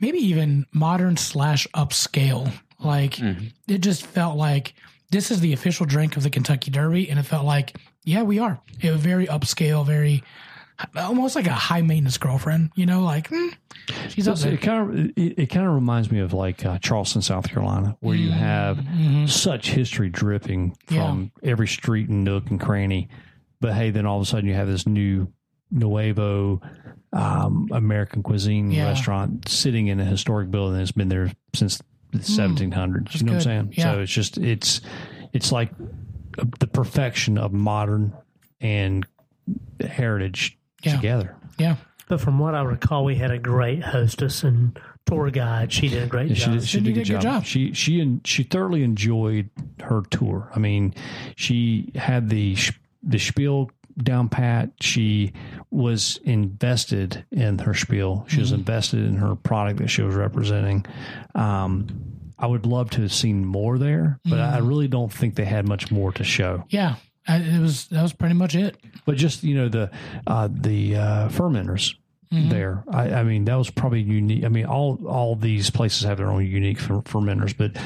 Maybe even modern / upscale. Like mm-hmm. It just felt like this is the official drink of the Kentucky Derby, and it felt like, yeah, we are. It was very upscale, very almost like a high maintenance girlfriend. You know, like she's up there. It kind of reminds me of like Charleston, South Carolina, where you have mm-hmm. such history dripping from every street and nook and cranny. But hey, then all of a sudden you have this new Nuevo American cuisine restaurant sitting in a historic building that's been there since the 1700s. You know what I'm saying? Yeah. So it's just it's like the perfection of modern and heritage together. Yeah. But from what I recall, we had a great hostess and tour guide. She did a great job. She did a good job. She thoroughly enjoyed her tour. I mean, she had the spiel down pat. She was invested in her spiel. She was invested in her product that she was representing. I would love to have seen more there, but I really don't think they had much more to show. Yeah. That was pretty much it. But just, you know, the fermenters there. I mean, that was probably unique. I mean, all these places have their own unique fermenters, but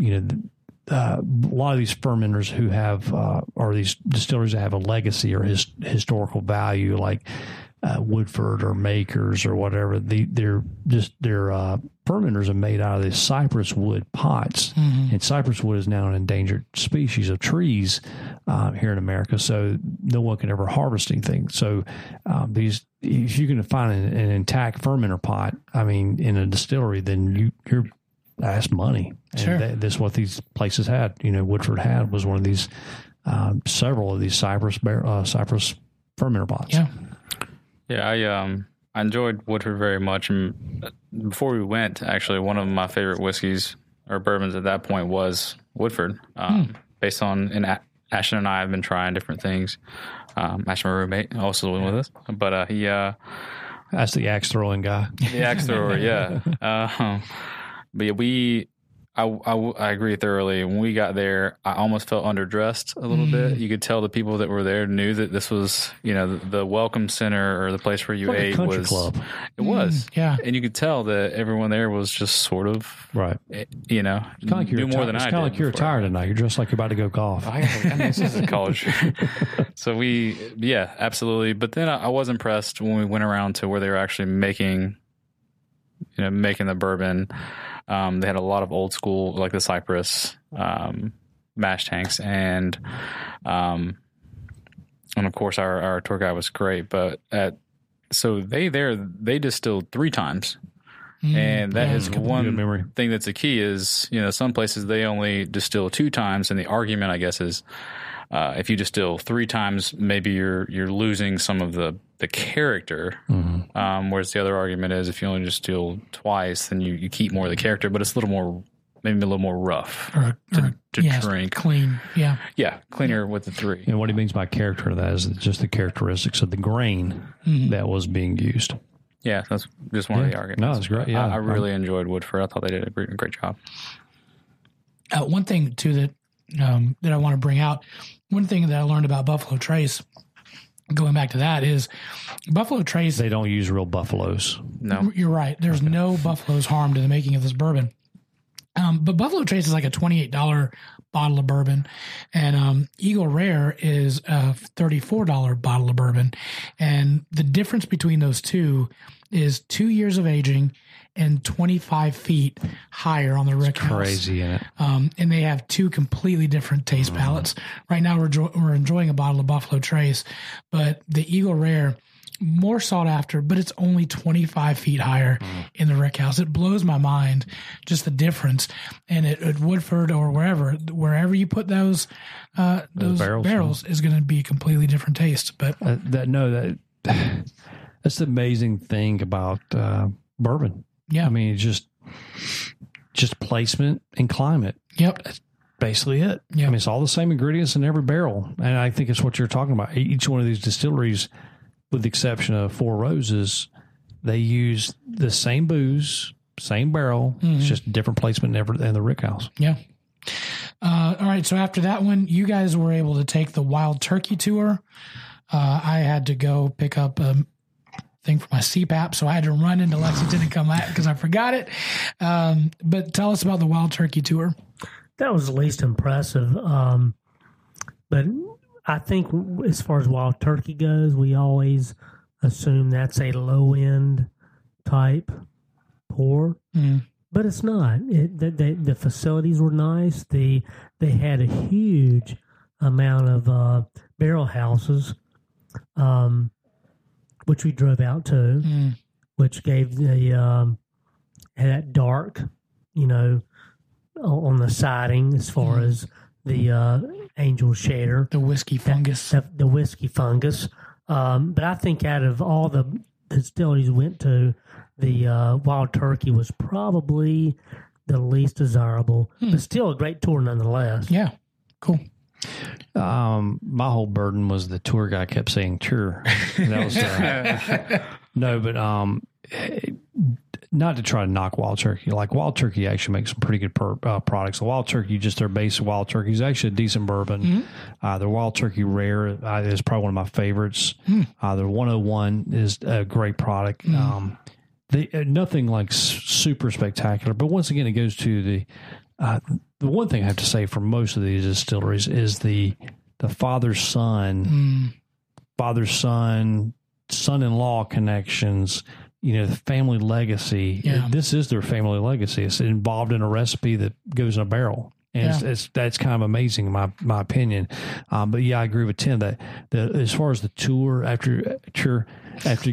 you know, a lot of these fermenters who have or these distilleries that have a legacy or historical value, like Woodford or Makers or whatever, their fermenters are made out of these cypress wood pots, and cypress wood is now an endangered species of trees here in America. So no one can ever harvest anything. So if you can find an intact fermenter pot, I mean, in a distillery, then you're that's money. Sure. And that's what these places had. You know, Woodford had was one of these several of these cypress fermenter pots. Yeah. Yeah, I enjoyed Woodford very much. And before we went, actually, one of my favorite whiskeys or bourbons at that point was Woodford. Based on, and Ashton and I have been trying different things. Ashton, my roommate, also living with us, but that's the axe throwing guy. The axe thrower, yeah. But yeah, I agree thoroughly. When we got there, I almost felt underdressed a little bit. You could tell the people that were there knew that this was, you know, the welcome center or the place where you ate was a country club. It was, yeah. And you could tell that everyone there was just sort of right. You know, do like more than I did. It's kind of like you're tired tonight. You're dressed like you're about to go golf. I mean, this is a college. So absolutely. But then I was impressed when we went around to where they were actually making the bourbon. They had a lot of old school, like the Cypress mash tanks, and of course our tour guide was great. But they distilled 3 times, and that is one thing that's a key is, you know, some places they only distill 2 times, and the argument I guess is If you distill three times, maybe you're losing some of the character. Mm-hmm. Whereas the other argument is if you only distill twice, then you keep more of the character, but it's a little more, maybe a little more rough to drink. Clean. Yeah. Yeah. Cleaner with the three. And what he means by character of that is just the characteristics of the grain that was being used. Yeah. That's just one of the arguments. No, it's great. Yeah. I really enjoyed Woodford. I thought they did a great job. One thing too that I want to bring out, one thing that I learned about Buffalo Trace, going back to that, is Buffalo Trace. They don't use real buffaloes. No. You're right. There's no buffaloes harmed in the making of this bourbon. But Buffalo Trace is like a $28 bottle of bourbon, and Eagle Rare is a $34 bottle of bourbon. And the difference between those two is 2 years of aging and 25 feet higher on the Rick House. Crazy, yeah. And they have two completely different taste palettes. Right now we're enjoying a bottle of Buffalo Trace, but the Eagle Rare, more sought after, but it's only 25 feet higher in the Rick House. It blows my mind, just the difference. And at Woodford or wherever you put those barrels is going to be a completely different taste. But that's the amazing thing about bourbon. Yeah. I mean, just placement and climate. Yep. That's basically it. Yep. I mean, it's all the same ingredients in every barrel. And I think it's what you're talking about. Each one of these distilleries, with the exception of Four Roses, they use the same booze, same barrel. Mm-hmm. It's just different placement in the Rick House. Yeah. All right. So after that one, you guys were able to take the Wild Turkey tour. I had to go pick up thing for my CPAP, so I had to run into Lexington and come back because I forgot it. But tell us about the Wild Turkey tour. That was the least impressive, but I think as far as Wild Turkey goes, we always assume that's a low end type pour, but it's not. The facilities were nice. They had a huge amount of barrel houses, which we drove out to, which gave the that dark, on the siding as far as the angel shader, the whiskey fungus, the whiskey fungus. But I think out of all the distilleries we went to, the Wild Turkey was probably the least desirable, but still a great tour nonetheless. Yeah, cool. My whole burden was the tour guy kept saying "tour." That was no, but not to try to knock Wild Turkey. Like Wild Turkey actually makes some pretty good products. The Wild Turkey, just their base Wild Turkey, is actually a decent bourbon. The Wild Turkey Rare is probably one of my favorites. The 101 is a great product. Nothing like super spectacular, but once again, it goes to the one thing I have to say for most of these distilleries is the father-son, son-in-law connections, the family legacy. Yeah. This is their family legacy. It's involved in a recipe that goes in a barrel. And that's kind of amazing in my opinion. But yeah, I agree with Tim that as far as the tour after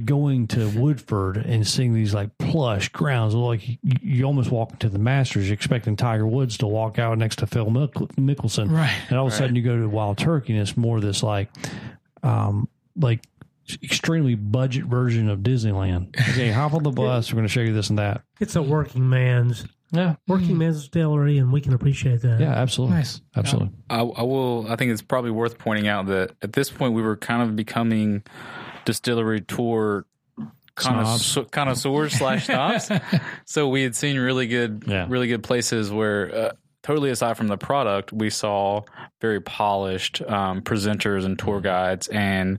going to Woodford and seeing these like plush grounds, like you almost walk into the Masters, you're expecting Tiger Woods to walk out next to Phil Mickelson. Right. And all of a sudden you go to Wild Turkey and it's more this like extremely budget version of Disneyland. Okay, hop on the bus, we're going to show you this and that. It's a working man's. Yeah, working man's distillery, and we can appreciate that. Yeah, absolutely. Nice. Absolutely. I will. I think it's probably worth pointing out that at this point we were kind of becoming distillery tour connoisseurs slash snobs. So we had seen really good places where, totally aside from the product, we saw very polished presenters and tour guides, and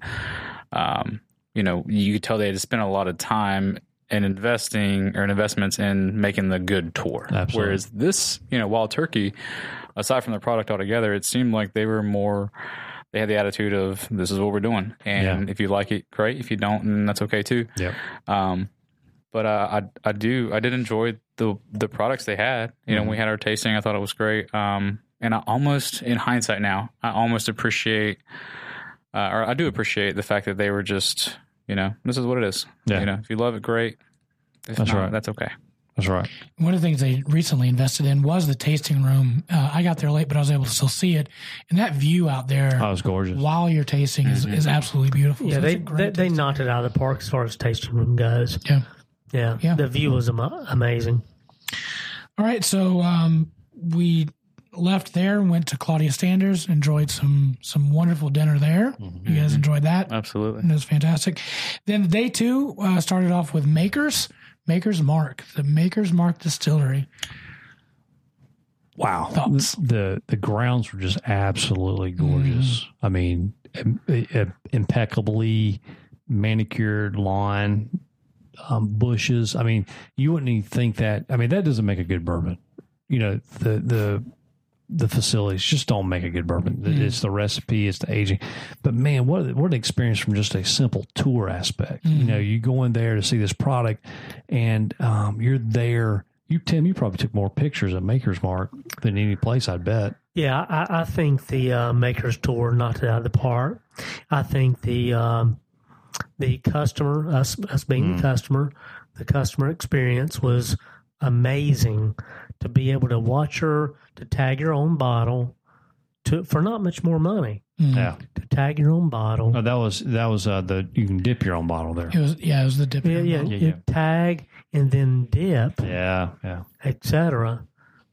you could tell they had spent a lot of time and investments in making the good tour. Absolutely. Whereas this, Wild Turkey, aside from the product altogether, it seemed like they had the attitude of this is what we're doing. And if you like it, great. If you don't, then that's okay too. Yep. But I did enjoy the products they had. We had our tasting. I thought it was great. And I almost, in hindsight now, I do appreciate the fact that they were just, this is what it is. Yeah. If you love it, great. If that's not, right. That's okay. That's right. One of the things they recently invested in was the tasting room. I got there late, but I was able to still see it. And that view out there, oh, it's gorgeous. While you're tasting is absolutely beautiful. Yeah, so they knocked it out of the park as far as tasting room goes. Yeah. Yeah. The view was amazing. All right. So we left there, went to Claudia Stander's, enjoyed some wonderful dinner there. Mm-hmm. You guys enjoyed that? Absolutely. And it was fantastic. Then day two started off with the Maker's Mark Distillery. Wow. Thoughts? The grounds were just absolutely gorgeous. Mm. I mean, impeccably manicured lawn, bushes. I mean, you wouldn't even think that. I mean, that doesn't make a good bourbon. You know, the facilities just don't make a good bourbon. Mm. It's the recipe, it's the aging. But man, what an experience from just a simple tour aspect. Mm. You know, you go in there to see this product, and you're there. Tim, you probably took more pictures at Maker's Mark than any place, I bet. Yeah, I think the Maker's tour knocked it out of the park. I think the customer, us being the customer experience was amazing. To be able to watch her, to tag your own bottle, for not much more money. Mm. Yeah, to tag your own bottle. Oh, that was you can dip your own bottle there. It was the dip. Yeah, tag and then dip. Yeah, etc.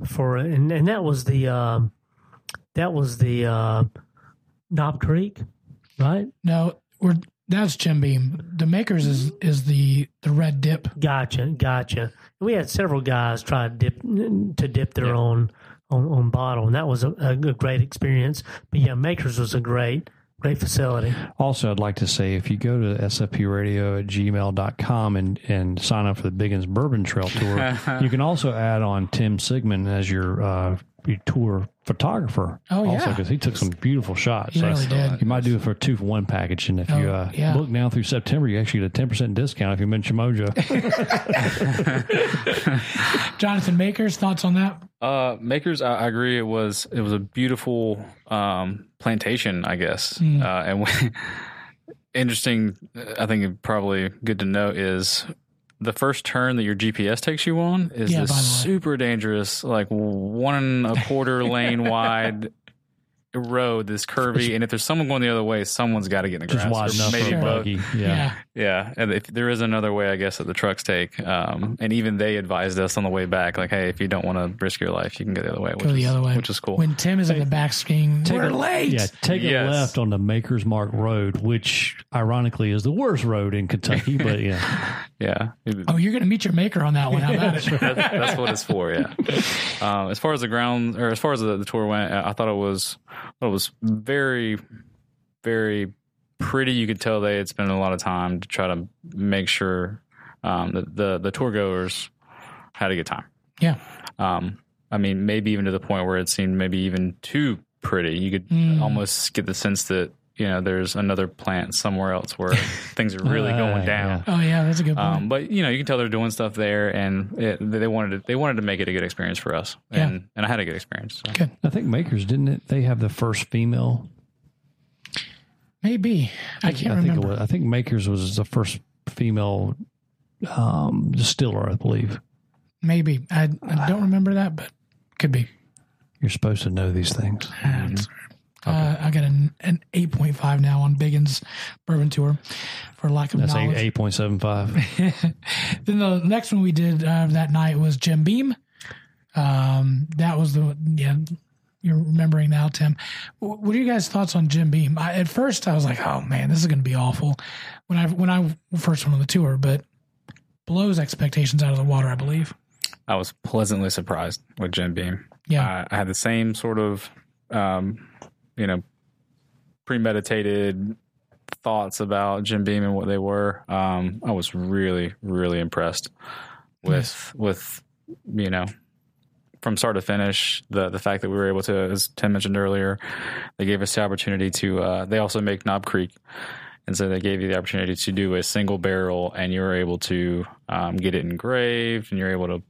For and that was the Knob Creek, right? No, that's Jim Beam. The Maker's is the red dip. Gotcha. We had several guys try to dip their own bottle, and that was a great experience. But yeah, Maker's was a great facility. Also, I'd like to say, if you go to sfpradio@gmail.com and sign up for the Biggins Bourbon Trail Tour, you can also add on Tim Sigmon as your tour photographer. Oh, yeah. Also, because he took some beautiful shots. He really did. You might do it for a 2-for-1 package. And if you look now through September, you actually get a 10% discount if you mention Mojo. Jonathan, Maker's, thoughts on that? Maker's, I agree. It was a beautiful plantation, I guess. Mm. Interesting, I think probably good to know is the first turn that your GPS takes you on is this super dangerous, like 1 1/4 lane wide road that's curvy. And if there's someone going the other way, someone's got to get in the grass. Just maybe buggy. Yeah. And if there is another way, I guess, that the trucks take. And even they advised us on the way back, like, hey, if you don't want to risk your life, you can go the other way. Which is cool. When Tim is in the back skiing, we're late. Yeah, take a left on the Maker's Mark Road, which ironically is the worst road in Kentucky. But yeah. Yeah. Oh, you're going to meet your maker on that one. How about it? That's what it's for. Yeah. As far as the ground, or as far as the tour went, I thought it was very, very pretty. You could tell they had spent a lot of time to try to make sure that the tour goers had a good time. Yeah. I mean, maybe even to the point where it seemed maybe even too pretty. You could almost get the sense that, you know, there's another plant somewhere else where things are really going down. Yeah. Oh yeah, that's a good point. But you know, you can tell they're doing stuff there, and they wanted to make it a good experience for us. Yeah. And I had a good experience. So. Good. I think Maker's, didn't it? They have the first female. Maybe I can't remember. I think Maker's was the first female distiller, I believe. Maybe I don't remember that, but could be. You're supposed to know these things. Okay. I got an 8.5 now on Biggin's Bourbon Tour for lack of knowledge. That's 8.75. Then the next one we did that night was Jim Beam. That was you're remembering now, Tim. What are you guys' thoughts on Jim Beam? At first, I was like, oh man, this is going to be awful when I first went on the tour, but blows expectations out of the water, I believe. I was pleasantly surprised with Jim Beam. Yeah. I had the same sort of... premeditated thoughts about Jim Beam and what they were. I was really, really impressed with from start to finish, the fact that we were able to, as Tim mentioned earlier, they gave us the opportunity to, they also make Knob Creek. And so they gave you the opportunity to do a single barrel, and you were able to get it engraved, and you're able to,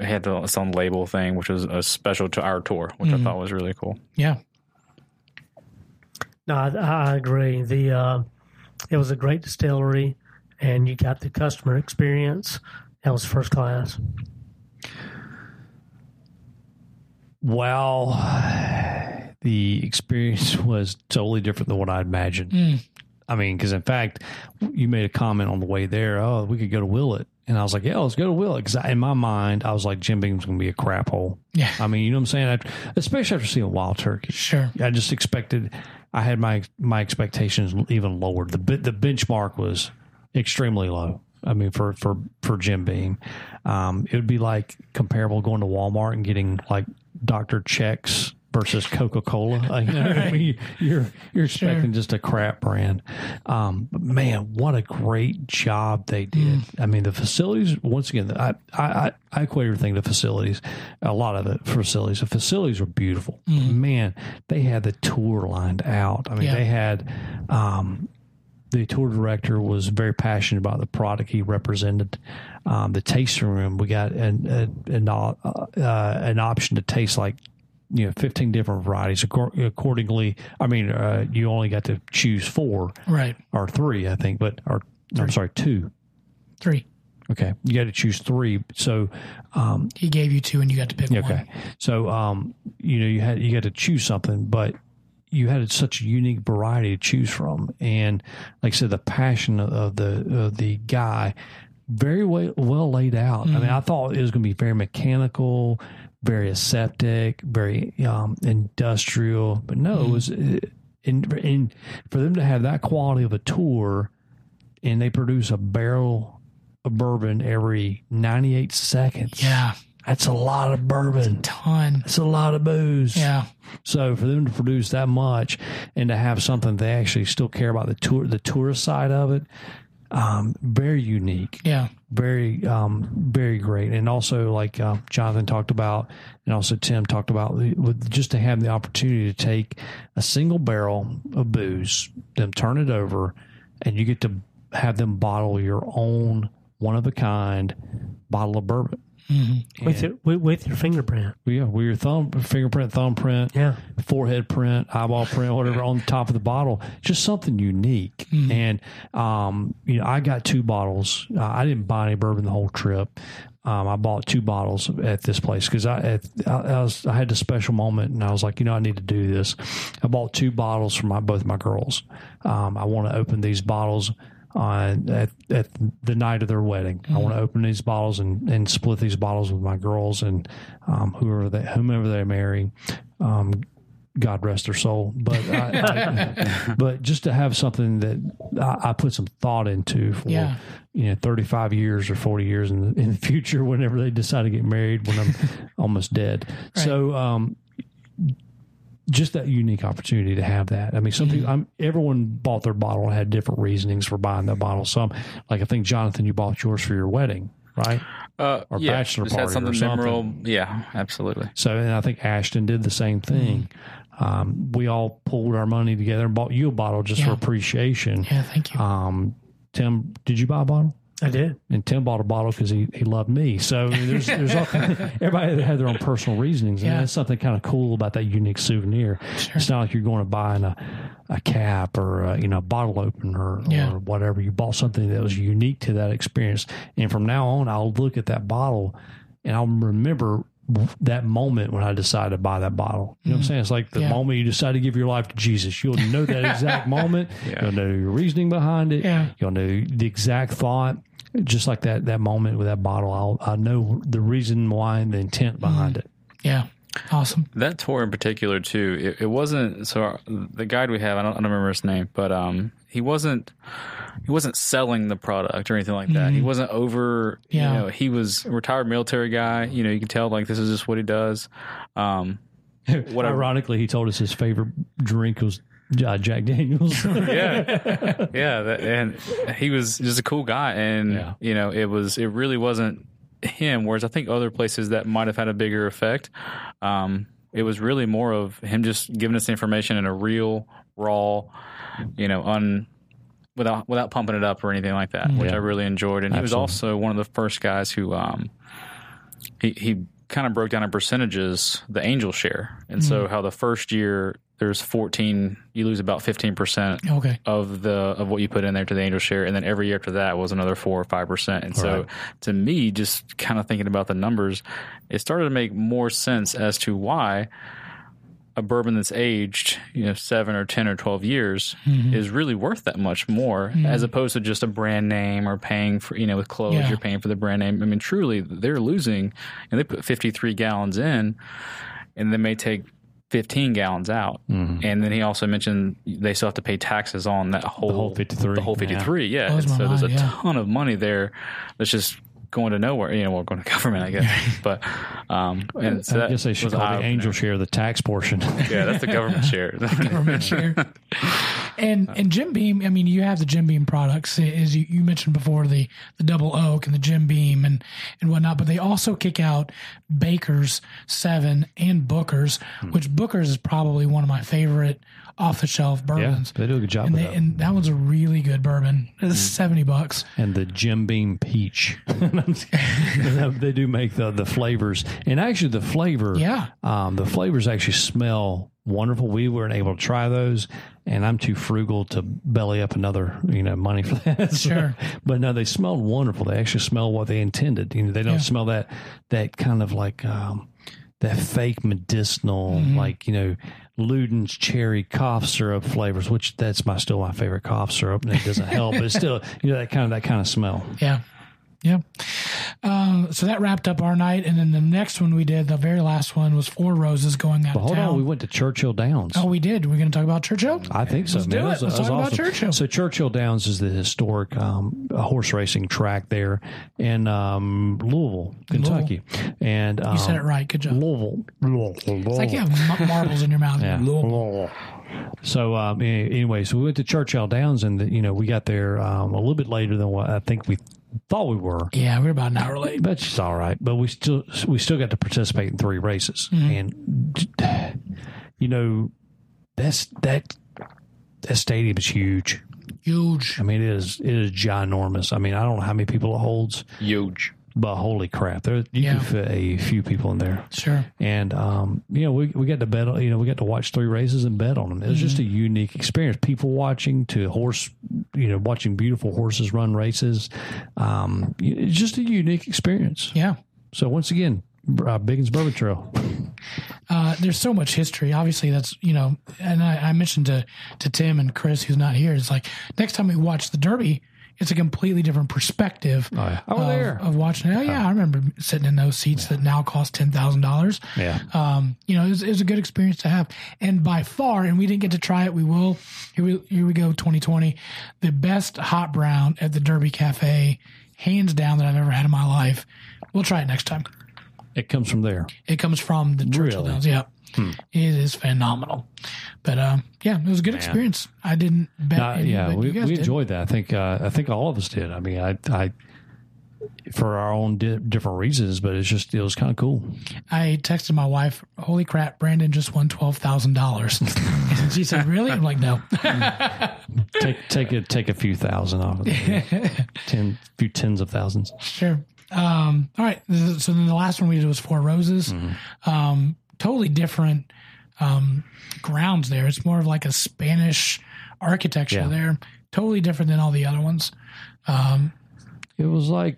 had its own label thing, which was a special to our tour, which I thought was really cool. Yeah. No, I agree. It was a great distillery, and you got the customer experience. That was first class. Wow. The experience was totally different than what I imagined. I mean, because in fact, you made a comment on the way there, oh, we could go to Willett. And I was like, yeah, let's go to Willett. Because in my mind, I was like, Jim Beam's going to be a crap hole. Yeah. I mean, you know what I'm saying? Especially after seeing Wild Turkey. Sure. I just expected, I had my expectations even lower. The benchmark was extremely low. I mean, for Jim Beam. It would be like comparable going to Walmart and getting like Dr. Chex versus Coca-Cola. I mean, you're expecting just a crap brand. But man, what a great job they did. I mean, the facilities, once again, I equate everything to facilities. A lot of it, facilities. The facilities were beautiful. Man, they had the tour lined out. I mean, they had... the tour director was very passionate about the product he represented. The tasting room, we got an option to taste like 15 different varieties. Accordingly, I mean, you only got to choose four, right? Or three, I think. But I'm sorry, three. Okay, you got to choose three. So he gave you two, and you got to pick one. Okay, so you got to choose something, but you had such a unique variety to choose from. And like I said, the passion of the guy, very well laid out. I mean, I thought it was going to be very mechanical, very aseptic, very industrial. But no, it was in for them to have that quality of a tour, and they produce a barrel of bourbon every 98 seconds. Yeah. That's a lot of bourbon. That's a ton. That's a lot of booze. Yeah. So for them to produce that much and to have something they actually still care about, the tourist side of it, very unique. Yeah. Very, very great. And also, like Jonathan talked about, and also Tim talked about, just to have the opportunity to take a single barrel of booze, then turn it over, and you get to have them bottle your own one-of-a-kind bottle of bourbon. Mm-hmm. With your fingerprint. Yeah, with your thumbprint, yeah, forehead print, eyeball print, whatever on the top of the bottle. Just something unique. Mm-hmm. And, I got two bottles. I didn't buy any bourbon the whole trip. I bought two bottles at this place because I had a special moment, and I was like, I need to do this. I bought two bottles for both my girls. I want to open these bottles at the night of their wedding. Mm-hmm. I want to open these bottles and split these bottles with my girls and whomever they marry. God rest their soul. But but just to have something that I put some thought into for 35 years or 40 years in the future, whenever they decide to get married, when I'm almost dead. Right. So just that unique opportunity to have that. I mean, some people, everyone bought their bottle and had different reasonings for buying their bottle. Some, like I think, Jonathan, you bought yours for your wedding, right? Bachelor party had something or something. Memorable. Yeah, absolutely. So, and I think Ashton did the same thing. We all pulled our money together and bought you a bottle just for appreciation. Yeah, thank you. Tim, did you buy a bottle? I did. And Tim bought a bottle because he loved me. So there's all, everybody that had their own personal reasonings. And that's something kind of cool about that unique souvenir. Sure. It's not like you're going to buy a cap or a bottle opener or whatever. You bought something that was unique to that experience. And from now on, I'll look at that bottle and I'll remember that moment when I decided to buy that bottle. You know what I'm saying? It's like the moment you decide to give your life to Jesus. You'll know that exact moment. Yeah. You'll know your reasoning behind it. Yeah. You'll know the exact thought. Just like that moment with that bottle, I know the reason why and the intent behind it. Yeah. Awesome. That tour in particular, too, it wasn't – so the guide we have, I don't remember his name, but he wasn't selling the product or anything like that. Mm-hmm. He wasn't over – he was a retired military guy. You can tell, like, this is just what he does. Ironically, he told us his favorite drink was – Jack Daniels. And he was just a cool guy, and it really wasn't him. Whereas I think other places that might have had a bigger effect, it was really more of him just giving us information in a real, raw, without pumping it up or anything like that, which I really enjoyed. And he was also one of the first guys who he kind of broke down in percentages the angel share, and so how the first year. there's 14, you lose about 15% okay. of what you put in there to the angel share. And then every year after that was another 4 or 5%. And so to me, just kind of thinking about the numbers, it started to make more sense as to why a bourbon that's aged, 7 or 10 or 12 years mm-hmm. is really worth that much more mm-hmm. as opposed to just a brand name or paying for, with clothes, yeah. you're paying for the brand name. I mean, truly they're losing, and they put 53 gallons in and they may take 15 gallons out. Mm-hmm. And then he also mentioned they still have to pay taxes on that whole 53. The whole 53, yeah. yeah. And so there's a ton of money there that's just going to nowhere, well, going to government, I guess. But and so I guess they should call the angel share the tax portion. Yeah, that's the government share. Government share. And Jim Beam, I mean, you have the Jim Beam products, as you mentioned before, the Double Oak and the Jim Beam and whatnot, but they also kick out Baker's, Seven, and Booker's, which Booker's is probably one of my favorite off-the-shelf bourbons. Yeah, they do a good job of that. And that one's a really good bourbon. It's $70. And the Jim Beam Peach. They do make the flavors. And actually the flavors actually smell wonderful. We weren't able to try those, and I'm too frugal to belly up another, money for that. Sure. But no, they smelled wonderful. They actually smell what they intended. They don't smell that kind of like that fake medicinal, Luden's cherry cough syrup flavors, which that's still my favorite cough syrup, and it doesn't help, but it's still, that kind of smell. Yeah. Yeah. So that wrapped up our night. And then the next one we did, the very last one, was Four Roses going out of town. Hold on. We went to Churchill Downs. Oh, we did. We're going to talk about Churchill? I think so. Let's talk about Churchill. So Churchill Downs is the historic horse racing track there in Louisville, Kentucky. Louisville. And you said it right. Good job. Louisville. It's like you have marbles in your mouth. Yeah. Louisville. So anyways, we went to Churchill Downs, and we got there a little bit later than what I think we thought we were. Yeah, we were about an hour late. But it's all right. But we still got to participate in 3 races, and that's that stadium is huge. Huge. I mean, it is ginormous. I mean, I don't know how many people it holds. Huge. But holy crap, there you can fit a few people in there. Sure. And we got to bet. We got to watch 3 races and bet on them. It was just a unique experience. People watching to horse, watching beautiful horses run races. It's just a unique experience. Yeah. So once again, Biggin's Bourbon Trail. There's so much history. Obviously, that's and I mentioned to Tim and Chris, who's not here. It's like next time we watch the Derby, it's a completely different perspective of watching it. Oh, yeah. I remember sitting in those seats that now cost $10,000. Yeah. It was a good experience to have. And by far, and we didn't get to try it, we will. Here we go, 2020. The best hot brown at the Derby Cafe, hands down, that I've ever had in my life. We'll try it next time. It comes from there. It comes from the Churchill Downs. Yeah. It is phenomenal. But it was a good experience. I didn't bet. We enjoyed that. I think all of us did. I mean, I for our own different reasons, but it was kind of cool. I texted my wife, "Holy crap, Brandon just won $12,000." She said, "Really?" I'm like, "No." take a few thousand off of that. Few tens of thousands. Sure. All right. So then the last one we did was Four Roses. Totally different grounds there. It's more of like a Spanish architecture there. Totally different than all the other ones. It was like,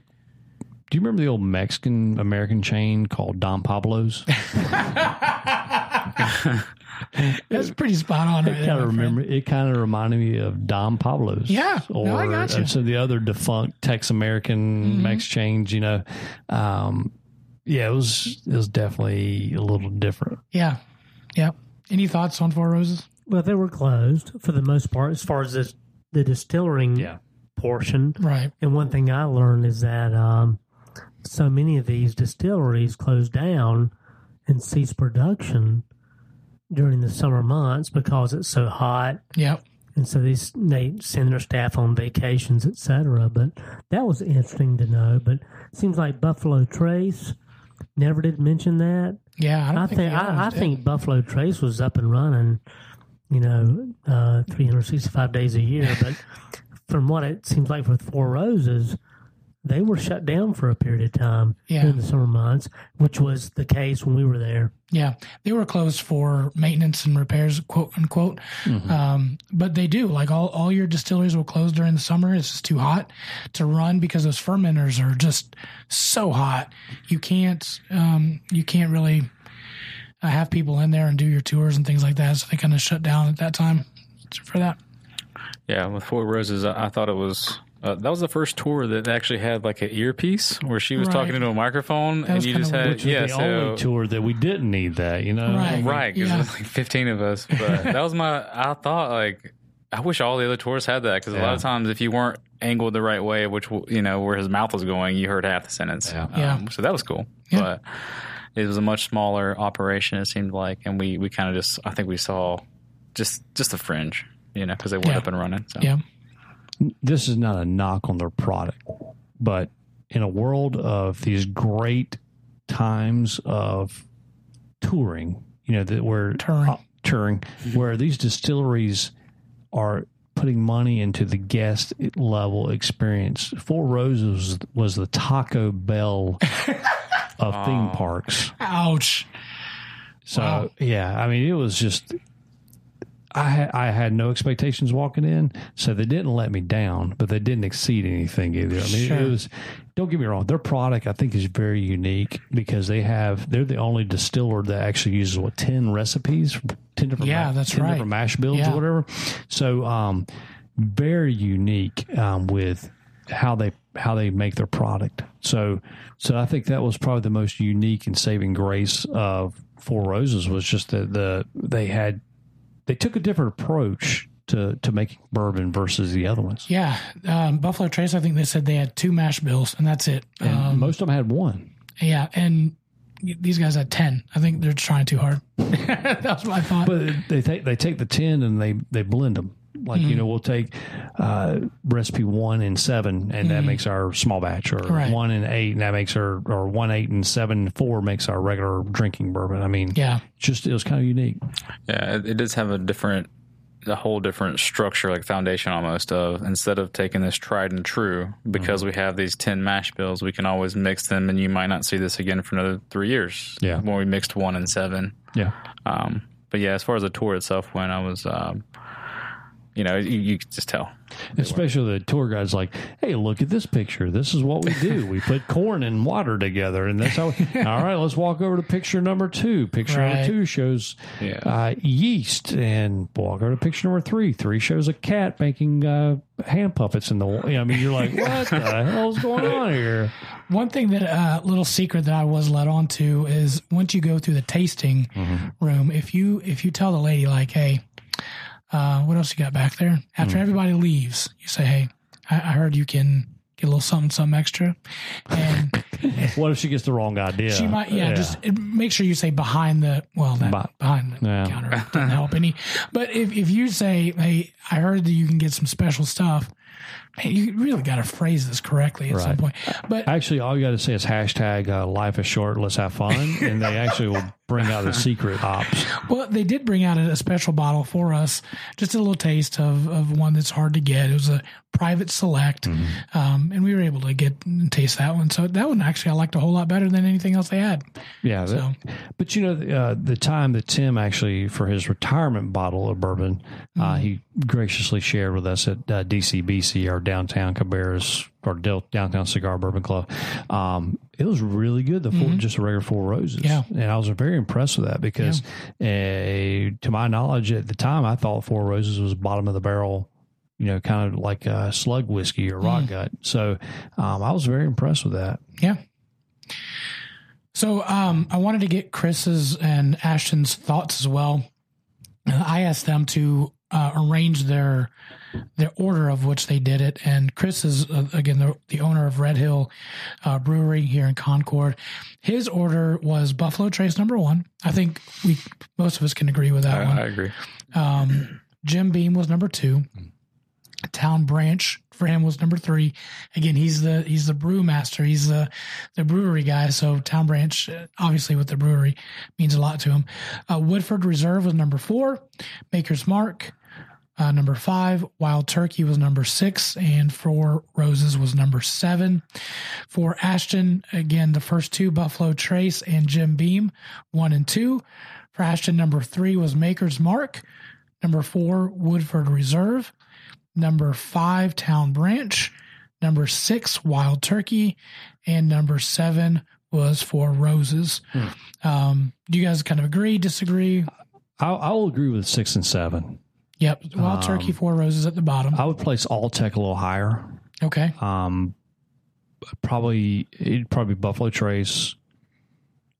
do you remember the old Mexican-American chain called Don Pablo's? That's pretty spot on. It kind of reminded me of Don Pablo's. Yeah, I got you. So the other defunct Tex-American Mex chains, it was definitely a little different. Yeah. Yeah. Any thoughts on Four Roses? Well, they were closed for the most part as far as the distilling portion. Right. And one thing I learned is that so many of these distilleries closed down and ceased production during the summer months because it's so hot. Yeah. And so they send their staff on vacations, et cetera. But that was interesting to know. But it seems like Buffalo Trace never did mention that. Yeah, I think Buffalo Trace was up and running, 365 days a year. But from what it seems like for Four Roses, they were shut down for a period of time in the summer months, which was the case when we were there. Yeah, they were closed for maintenance and repairs, quote unquote. Mm-hmm. But they do, like all your distilleries will close during the summer. It's just too hot to run because those fermenters are just so hot. You can't really have people in there and do your tours and things like that. So they kind of shut down at that time for that. Yeah, with Four Roses, I thought it was. That was the first tour that actually had like an earpiece where she was talking into a microphone, that and you just had only tour that we didn't need that, you know, right? Because it was like 15 of us, but that was I thought like I wish all the other tours had that because a lot of times if you weren't angled the right way, which you know where his mouth was going, you heard half the sentence. Yeah, so that was cool, but it was a much smaller operation it seemed like, and we kind of just I think we saw just the fringe, you know, because they went up and running. So. Yeah. This is not a knock on their product, but in a world of these great times of touring, you know, that we're touring, where these distilleries are putting money into the guest level experience. Four Roses was the Taco Bell of theme parks. Ouch. So, I mean, it was just... I had no expectations walking in, so they didn't let me down, but they didn't exceed anything either. I mean, it was, don't get me wrong, their product I think is very unique because they're the only distiller that actually uses 10 recipes, 10 different different mash bills or whatever. So very unique with how they make their product. So I think that was probably the most unique and saving grace of Four Roses was just that they took a different approach to making bourbon versus the other ones. Yeah. Buffalo Trace, I think they said they had 2 mash bills, and that's it. And most of them had 1. Yeah, and these guys had 10. I think they're trying too hard. That was my thought. But they take the 10 and they blend them. Like, you know, we'll take recipe 1 and 7, and that makes our small batch, or 1 and 8, and that makes our, or 1, 8, and 7, 4 makes our regular drinking bourbon. I mean, it was kind of unique. Yeah, it does have a whole different structure, like foundation almost of, instead of taking this tried and true, because we have these 10 mash bills, we can always mix them, and you might not see this again for another 3 years. Yeah. When we mixed 1 and 7. Yeah. But yeah, as far as the tour itself went, I was... you know, you could just tell. Especially the tour guide's like, hey, look at this picture. This is what we do. We put corn and water together. And that's how, all right, let's walk over to picture number 2. Picture number 2 shows yeast. And walk over to picture number 3. 3 shows a cat making ham puppets in the wall. I mean, you're like, what the hell's going on here? One thing that, little secret that I was led on to is once you go through the tasting room, if you tell the lady, like, hey, what else you got back there? After everybody leaves, you say, hey, I heard you can get a little something extra. And what if she gets the wrong idea? She might, just make sure you say behind the counter. Doesn't help any. But if you say, hey, I heard that you can get some special stuff, man, you really got to phrase this correctly at some point. But actually, all you got to say is hashtag life is short, let's have fun, and they actually will bring out the secret hops. Well, they did bring out a special bottle for us, just a little taste of one that's hard to get. It was a private select, and we were able to get and taste that one. So that one actually I liked a whole lot better than anything else they had. Yeah. So. But, you know, the time that Tim actually, for his retirement bottle of bourbon, he graciously shared with us at DCBC, our downtown Cabarrus or downtown Cigar Bourbon Club. It was really good. The just a regular Four Roses. Yeah. And I was very impressed with that because to my knowledge at the time, I thought Four Roses was bottom of the barrel, you know, kind of like a slug whiskey or rock gut. So, I was very impressed with that. Yeah. So, I wanted to get Chris's and Ashton's thoughts as well. I asked them to arrange their order of which they did it. And Chris is, again, the owner of Red Hill Brewery here in Concord. His order was Buffalo Trace number 1. I think most of us can agree with that one. I agree. Jim Beam was number 2. Town Branch for him was number 3. Again, he's the brewmaster. He's the brewery guy. So Town Branch, obviously with the brewery, means a lot to him. Woodford Reserve was number 4. Maker's Mark, number 5. Wild Turkey was number 6. And Four Roses was number 7. For Ashton, again, the first two, Buffalo Trace and Jim Beam, 1 and 2. For Ashton, number 3 was Maker's Mark. Number 4, Woodford Reserve. Number 5, Town Branch. Number 6, Wild Turkey. And number 7 was Four Roses. Do you guys kind of agree, disagree? I'll agree with 6 and 7. Yep. Wild Turkey, Four Roses at the bottom. I would place Alltech a little higher. Okay. Probably Buffalo Trace,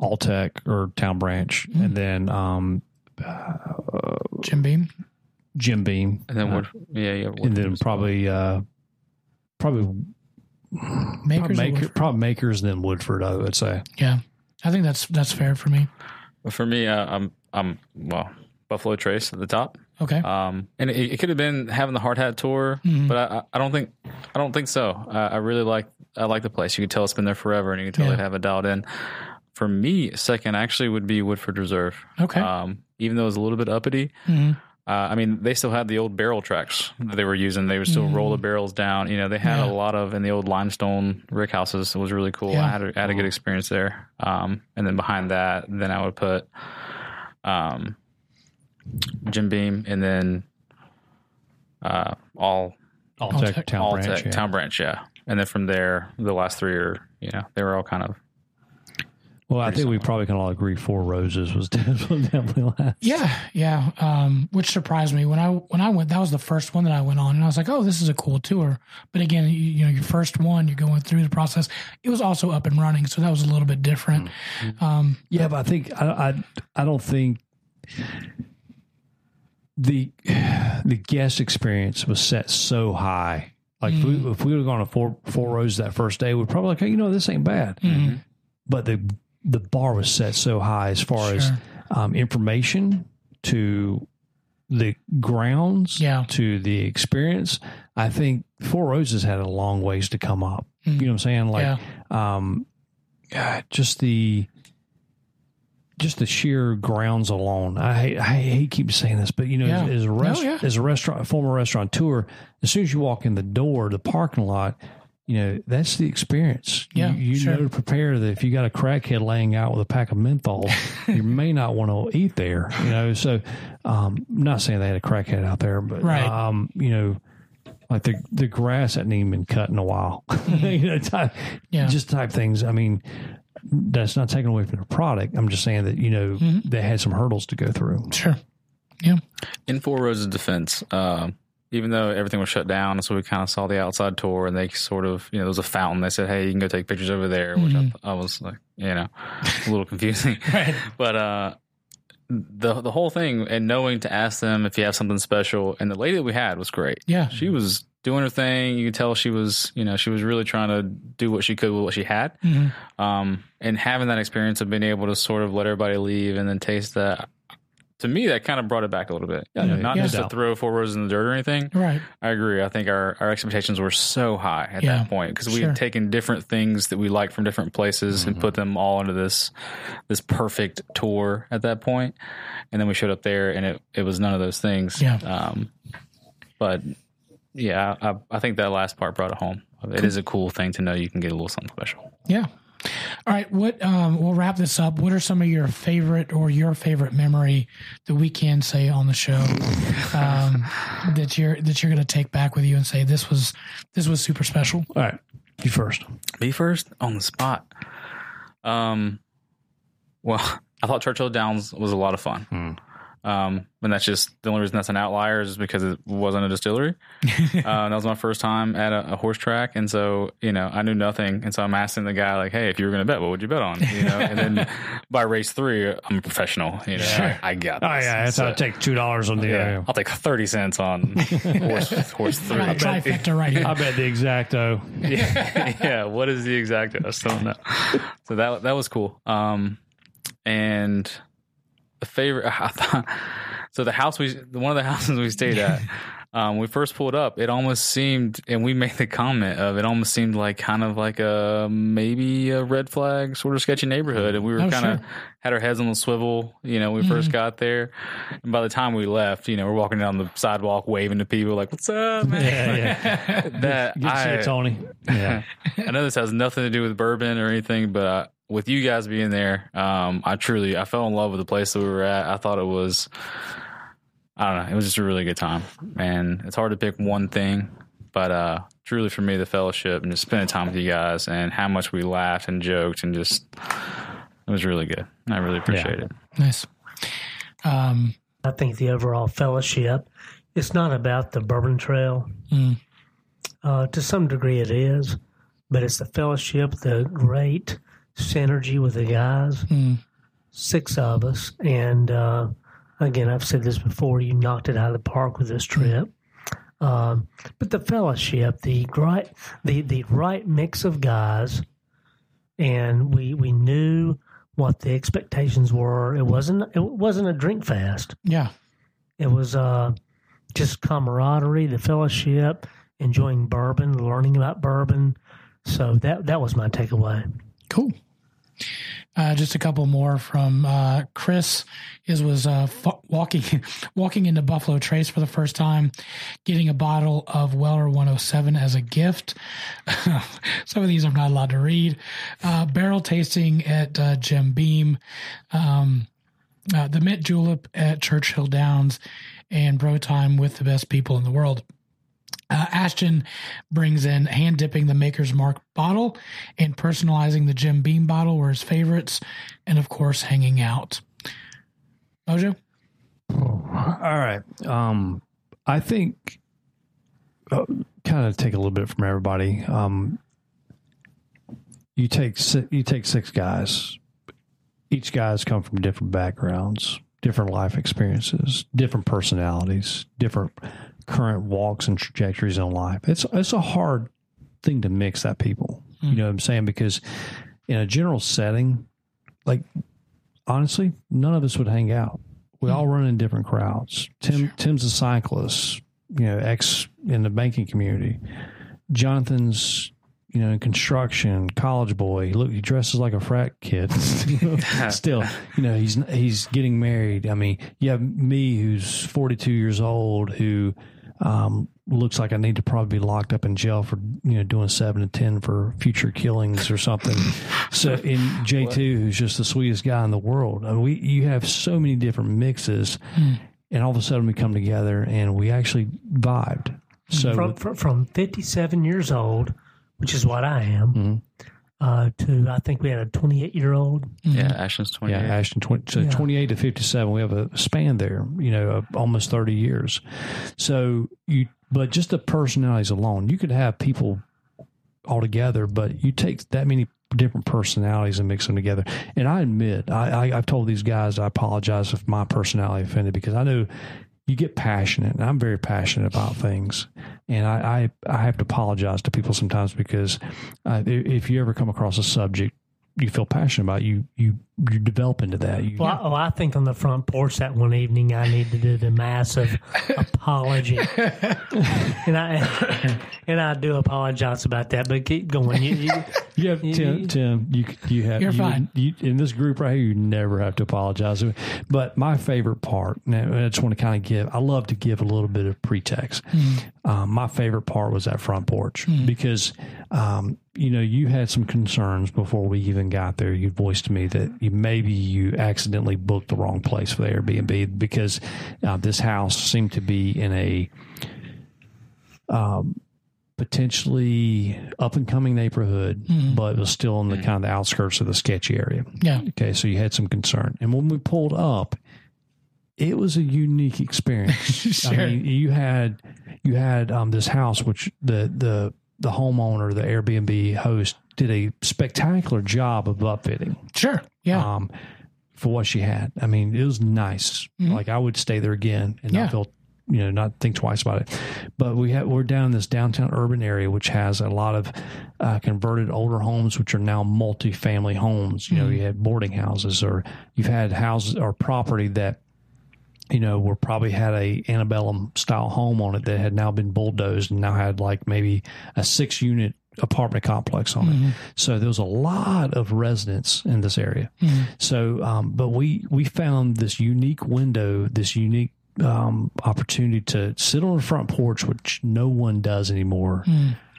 Alltech, or Town Branch, and then Jim Beam, and then Makers, and then Woodford. I would say. Yeah, I think that's fair for me. For me, I'm Buffalo Trace at the top. Okay. And it could have been having the Hard Hat Tour, but I don't think so. I really like the place. You can tell it's been there forever, and you can tell they have it dialed in. For me, second actually would be Woodford Reserve. Okay. Even though it's a little bit uppity, I mean, they still had the old barrel tracks that they were using. They would still roll the barrels down. You know, they had a lot of in the old limestone rick houses. It was really cool. Yeah. I had a good experience there. And then behind that, then I would put Jim Beam, and then Alltech, Town Branch, yeah. And then from there, the last three are, you know, they were all kind of. Well, I think we probably can all agree Four Roses was definitely last. Yeah. Which surprised me when I went. That was the first one that I went on, and I was like, "Oh, this is a cool tour." But again, you know, your first one, you're going through the process. It was also up and running, so that was a little bit different. But I think I don't think the guest experience was set so high. Like if we would have gone to Four Roses that first day, we'd probably like, "Hey, you know, this ain't bad." Mm-hmm. But the bar was set so high as far as information to the grounds, to the experience. I think Four Roses had a long ways to come up. Mm-hmm. You know what I'm saying? Like, just the sheer grounds alone. I hate keep saying this, but you know, as a restaurant, a former restaurateur, as soon as you walk in the door, the parking lot. You know, that's the experience. You know to prepare that if you got a crackhead laying out with a pack of menthol, you may not want to eat there. You know, so I'm not saying they had a crackhead out there, but you know, like the grass hadn't even been cut in a while. You know, type things. I mean, that's not taken away from the product. I'm just saying that you know they had some hurdles to go through. Sure. Yeah. In Four Roses' defense. Even though everything was shut down, so we kind of saw the outside tour, and they sort of, you know, there was a fountain. They said, "Hey, you can go take pictures over there," which I was like, you know, a little confusing. Right. But the whole thing, and knowing to ask them if you have something special, and the lady that we had was great. Yeah, she was doing her thing. You could tell she was, you know, she was really trying to do what she could with what she had. Mm-hmm. And having that experience of being able to sort of let everybody leave and then taste that. To me, that kind of brought it back a little bit. Not just to throw Four Roses in the dirt or anything. Right. I agree. I think our expectations were so high at that point because we had taken different things that we liked from different places and put them all into this perfect tour at that point. And then we showed up there, and it was none of those things. Yeah. But, yeah, I think that last part brought it home. It is a cool thing to know you can get a little something special. Yeah. All right, what we'll wrap this up. What are some of your favorite or your favorite memory that we can say on the show that you're going to take back with you and say this was super special? All right, you first. Me first on the spot. Well, I thought Churchill Downs was a lot of fun. And that's just the only reason that's an outlier is because it wasn't a distillery. That was my first time at a horse track. And so, you know, I knew nothing. And so I'm asking the guy, like, "Hey, if you were going to bet, what would you bet on?" You know, and then by race 3, I'm a professional. You know, sure. I got this. Oh, yeah. That's so, how I take $2 on the. Yeah. I'll take 30 cents on horse three. I bet the exacto. Yeah. What is the exacto? I still don't know. So that was cool. And. Favorite, I thought. So the house we, one of the houses we stayed at, When we first pulled up, it almost seemed, and we made the comment of it almost seemed like kind of like a maybe a red flag sort of sketchy neighborhood. And we were had our heads on the swivel, you know, when we first got there. And by the time we left, you know, we're walking down the sidewalk waving to people like, what's up, man? Yeah. Good shit, Tony. Yeah. I know this has nothing to do with bourbon or anything, but with you guys being there, I fell in love with the place that we were at. I thought it was... I don't know. It was just a really good time, and it's hard to pick one thing, but truly for me, the fellowship and just spending time with you guys and how much we laughed and joked and just, it was really good. I really appreciate it. Nice. I think the overall fellowship, it's not about the Bourbon Trail. To some degree it is, but it's the fellowship, the great synergy with the guys, 6 of us, and, again, I've said this before, you knocked it out of the park with this trip. But the fellowship, the right mix of guys, and we knew what the expectations were. It wasn't a drink fast. Yeah. It was just camaraderie, the fellowship, enjoying bourbon, learning about bourbon. So that was my takeaway. Cool. Just a couple more from Chris. His was walking into Buffalo Trace for the first time, getting a bottle of Weller 107 as a gift. Some of these I'm not allowed to read. Barrel tasting at Jim Beam, the Mint Julep at Churchill Downs, and bro time with the best people in the world. Ashton brings in hand dipping the Maker's Mark bottle and personalizing the Jim Beam bottle were his favorites, and of course hanging out. Mojo? All right. I think kind of take a little bit from everybody. You take 6 guys. Each guy's come from different backgrounds, different life experiences, different personalities, different current walks and trajectories in life. It's a hard thing to mix that people. You know what I'm saying? Because in a general setting, like honestly, none of us would hang out. We all run in different crowds. Tim's a cyclist, you know, ex in the banking community. Jonathan's, you know, in construction, college boy. Look, he dresses like a frat kid. Still, you know, he's getting married. I mean, you have me who's 42 years old who looks like I need to probably be locked up in jail for, you know, doing 7 to 10 for future killings or something. So, in J2, who's just the sweetest guy in the world. I mean, you have so many different mixes, and all of a sudden we come together and we actually vibed. So from 57 years old, which is what I am, to I think we had a 28-year-old. Yeah, Ashton's 28. Yeah, Ashton, 28 to 57. We have a span there, you know, of almost 30 years. So but just the personalities alone, you could have people all together, but you take that many different personalities and mix them together. And I admit, I've told these guys, I apologize if my personality offended, because I know you get passionate, and I'm very passionate about things. And I have to apologize to people sometimes, because if you ever come across a subject you feel passionate about, you develop into that. I think on the front porch that one evening, I need to do the massive apology. And I do apologize about that, but keep going. You're fine. In this group right here, you never have to apologize. But my favorite part, and I just want to kind of I love to give a little bit of pretext. My favorite part was that front porch, because, you know, you had some concerns before we even got there. You voiced to me that you accidentally booked the wrong place for the Airbnb, because this house seemed to be in a potentially up-and-coming neighborhood, but it was still in the kind of the outskirts of the sketchy area. Yeah. Okay, so you had some concern. And when we pulled up, it was a unique experience. Sure. I mean, you had this house, which the homeowner, the Airbnb host, did a spectacular job of upfitting. Sure. Yeah. For what she had. I mean, it was nice. Like, I would stay there again and not feel, you know, not think twice about it. But we're down in this downtown urban area, which has a lot of converted older homes, which are now multifamily homes. You know, you had boarding houses, or you've had houses or property that you know, were probably had a antebellum style home on it that had now been bulldozed and now had like maybe a 6-unit apartment complex on it. So there was a lot of residents in this area. So, but we found this unique window, this unique opportunity to sit on the front porch, which no one does anymore,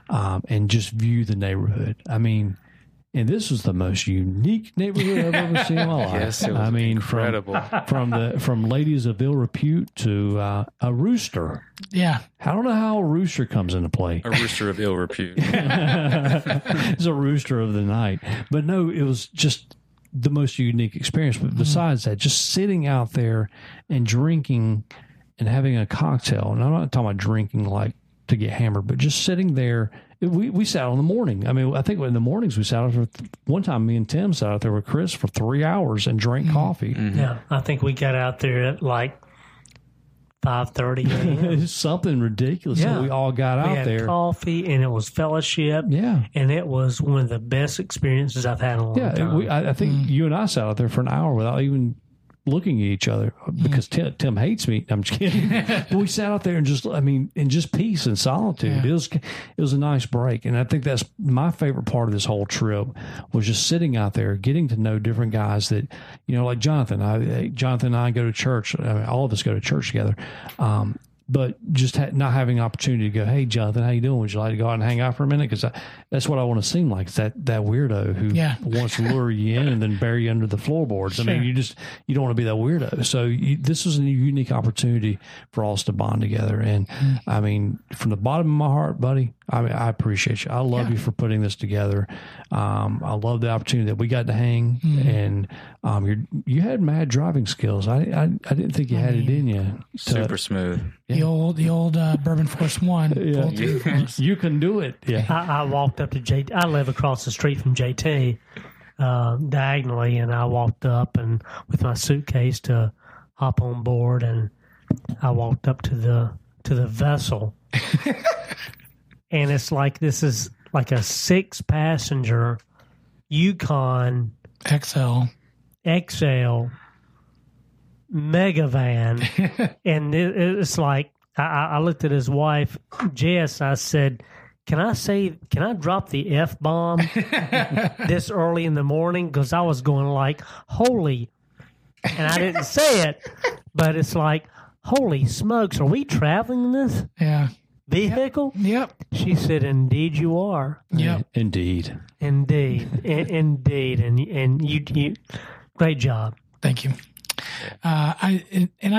and just view the neighborhood. I mean, and this was the most unique neighborhood I've ever seen in my life. Yes, it was incredible. From ladies of ill repute to a rooster. Yeah. I don't know how a rooster comes into play. A rooster of ill repute. It's a rooster of the night. But no, it was just the most unique experience. But besides that, just sitting out there and drinking and having a cocktail. And I'm not talking about drinking like to get hammered, but just sitting there. We sat out in the morning. I mean, I think in the mornings we sat out for one time. Me and Tim sat out there with Chris for 3 hours and drank coffee. Yeah, I think we got out there at like 5:30 a.m. Something ridiculous. Yeah. So we all got out there. We had coffee and it was fellowship. Yeah, and it was one of the best experiences I've had in a long time. Yeah, I think you and I sat out there for an hour without even looking at each other because Tim hates me. I'm just kidding. But we sat out there and just peace and solitude. Yeah. It was a nice break. And I think that's my favorite part of this whole trip was just sitting out there, getting to know different guys that, you know, like Jonathan, Jonathan and I go to church. I mean, all of us go to church together. But just not having an opportunity to go, hey, Jonathan, how you doing? Would you like to go out and hang out for a minute? Because that's what I want to seem like, is that weirdo who wants to lure you in and then bury you under the floorboards. Sure. I mean, you don't want to be that weirdo. So this was a unique opportunity for us to bond together. And, I mean, from the bottom of my heart, buddy, I appreciate you. I love you for putting this together. I love the opportunity that we got to hang. And you had mad driving skills. I didn't think you had it in you. Super smooth. Yeah. The old Bourbon Force One. Yeah. You can do it. Yeah. I walked up to JT. I live across the street from JT diagonally, and I walked up and with my suitcase to hop on board, and I walked up to the vessel. And it's like, this is like a 6-passenger Yukon XL mega van. And it's like, I looked at his wife, Jess. I said, can I drop the F-bomb this early in the morning? Because I was going like, holy, and I didn't say it, but it's like, holy smokes, are we traveling this? Yeah. Vehicle? Yep. She said, indeed you are. Yep. Indeed. Indeed. And you, great job. Thank you. I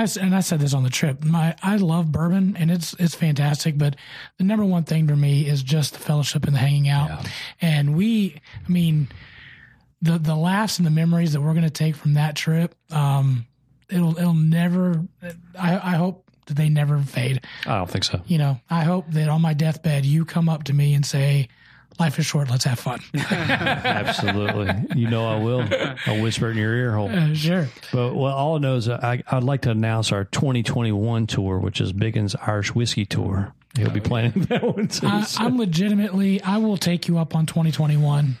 said this on the trip. I love bourbon and it's fantastic, but the number one thing for me is just the fellowship and the hanging out. Yeah. And the laughs and the memories that we're going to take from that trip, it'll never. I hope that they never fade. I don't think so. You know, I hope that on my deathbed you come up to me and say, life is short. Let's have fun. Absolutely. You know I will. I'll whisper in your ear hole. Sure. But all I know is I'd like to announce our 2021 tour, which is Biggin's Irish Whiskey Tour. He'll be playing that one too. I will take you up on 2021.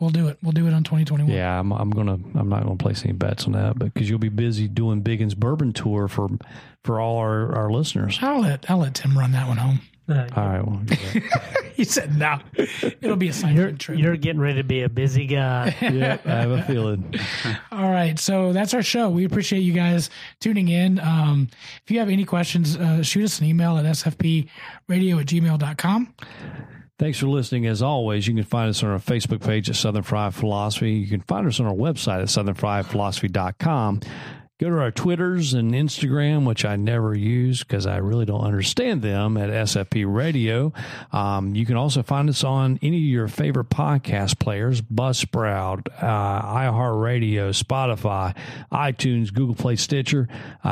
We'll do it. We'll do it on 2021. Yeah, I'm not gonna place any bets on that, but because you'll be busy doing Biggin's Bourbon Tour for all our listeners. I'll let Tim run that one home. All right. Well, he said no. It'll be a silent trip. You're getting ready to be a busy guy. Yep, I have a feeling. All right. So that's our show. We appreciate you guys tuning in. If you have any questions, shoot us an email at sfpradio@gmail.com. Thanks for listening. As always, you can find us on our Facebook page at Southern Fried Philosophy. You can find us on our website at southernfriedphilosophy.com. Go to our Twitters and Instagram, which I never use because I really don't understand them, at SFP Radio. You can also find us on any of your favorite podcast players, Buzzsprout, iHeartRadio, Spotify, iTunes, Google Play, Stitcher.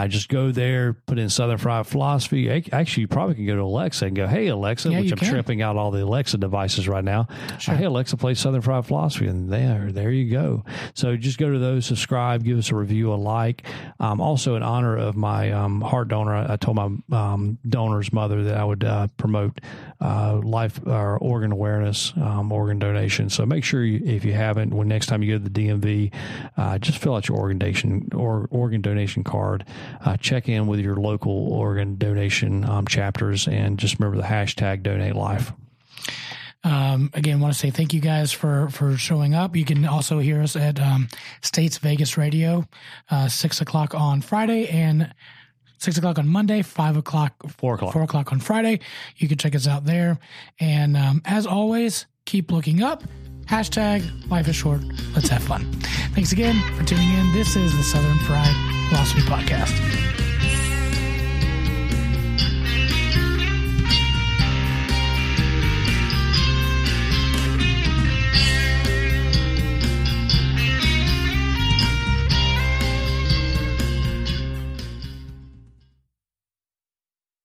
Just go there, put in Southern Fried Philosophy. Actually, you probably can go to Alexa and go, hey, Alexa, which I'm tripping out all the Alexa devices right now. Sure. Hey, Alexa, play Southern Fried Philosophy, and there you go. So just go to those, subscribe, give us a review, a like. Also, in honor of my heart donor, I told my donor's mother that I would promote life or organ awareness, organ donation. So make sure you, if you haven't, when next time you go to the DMV, just fill out your organ donation card. Check in with your local organ donation chapters, and just remember the hashtag donate life. Again, want to say thank you guys for showing up. You can also hear us at States Vegas Radio, 6 o'clock on Friday and 6 o'clock on Monday, 4 o'clock on Friday. You can check us out there. And as always, keep looking up. Hashtag life is short. Let's have fun. Thanks again for tuning in. This is the Southern Fried Philosophy Podcast.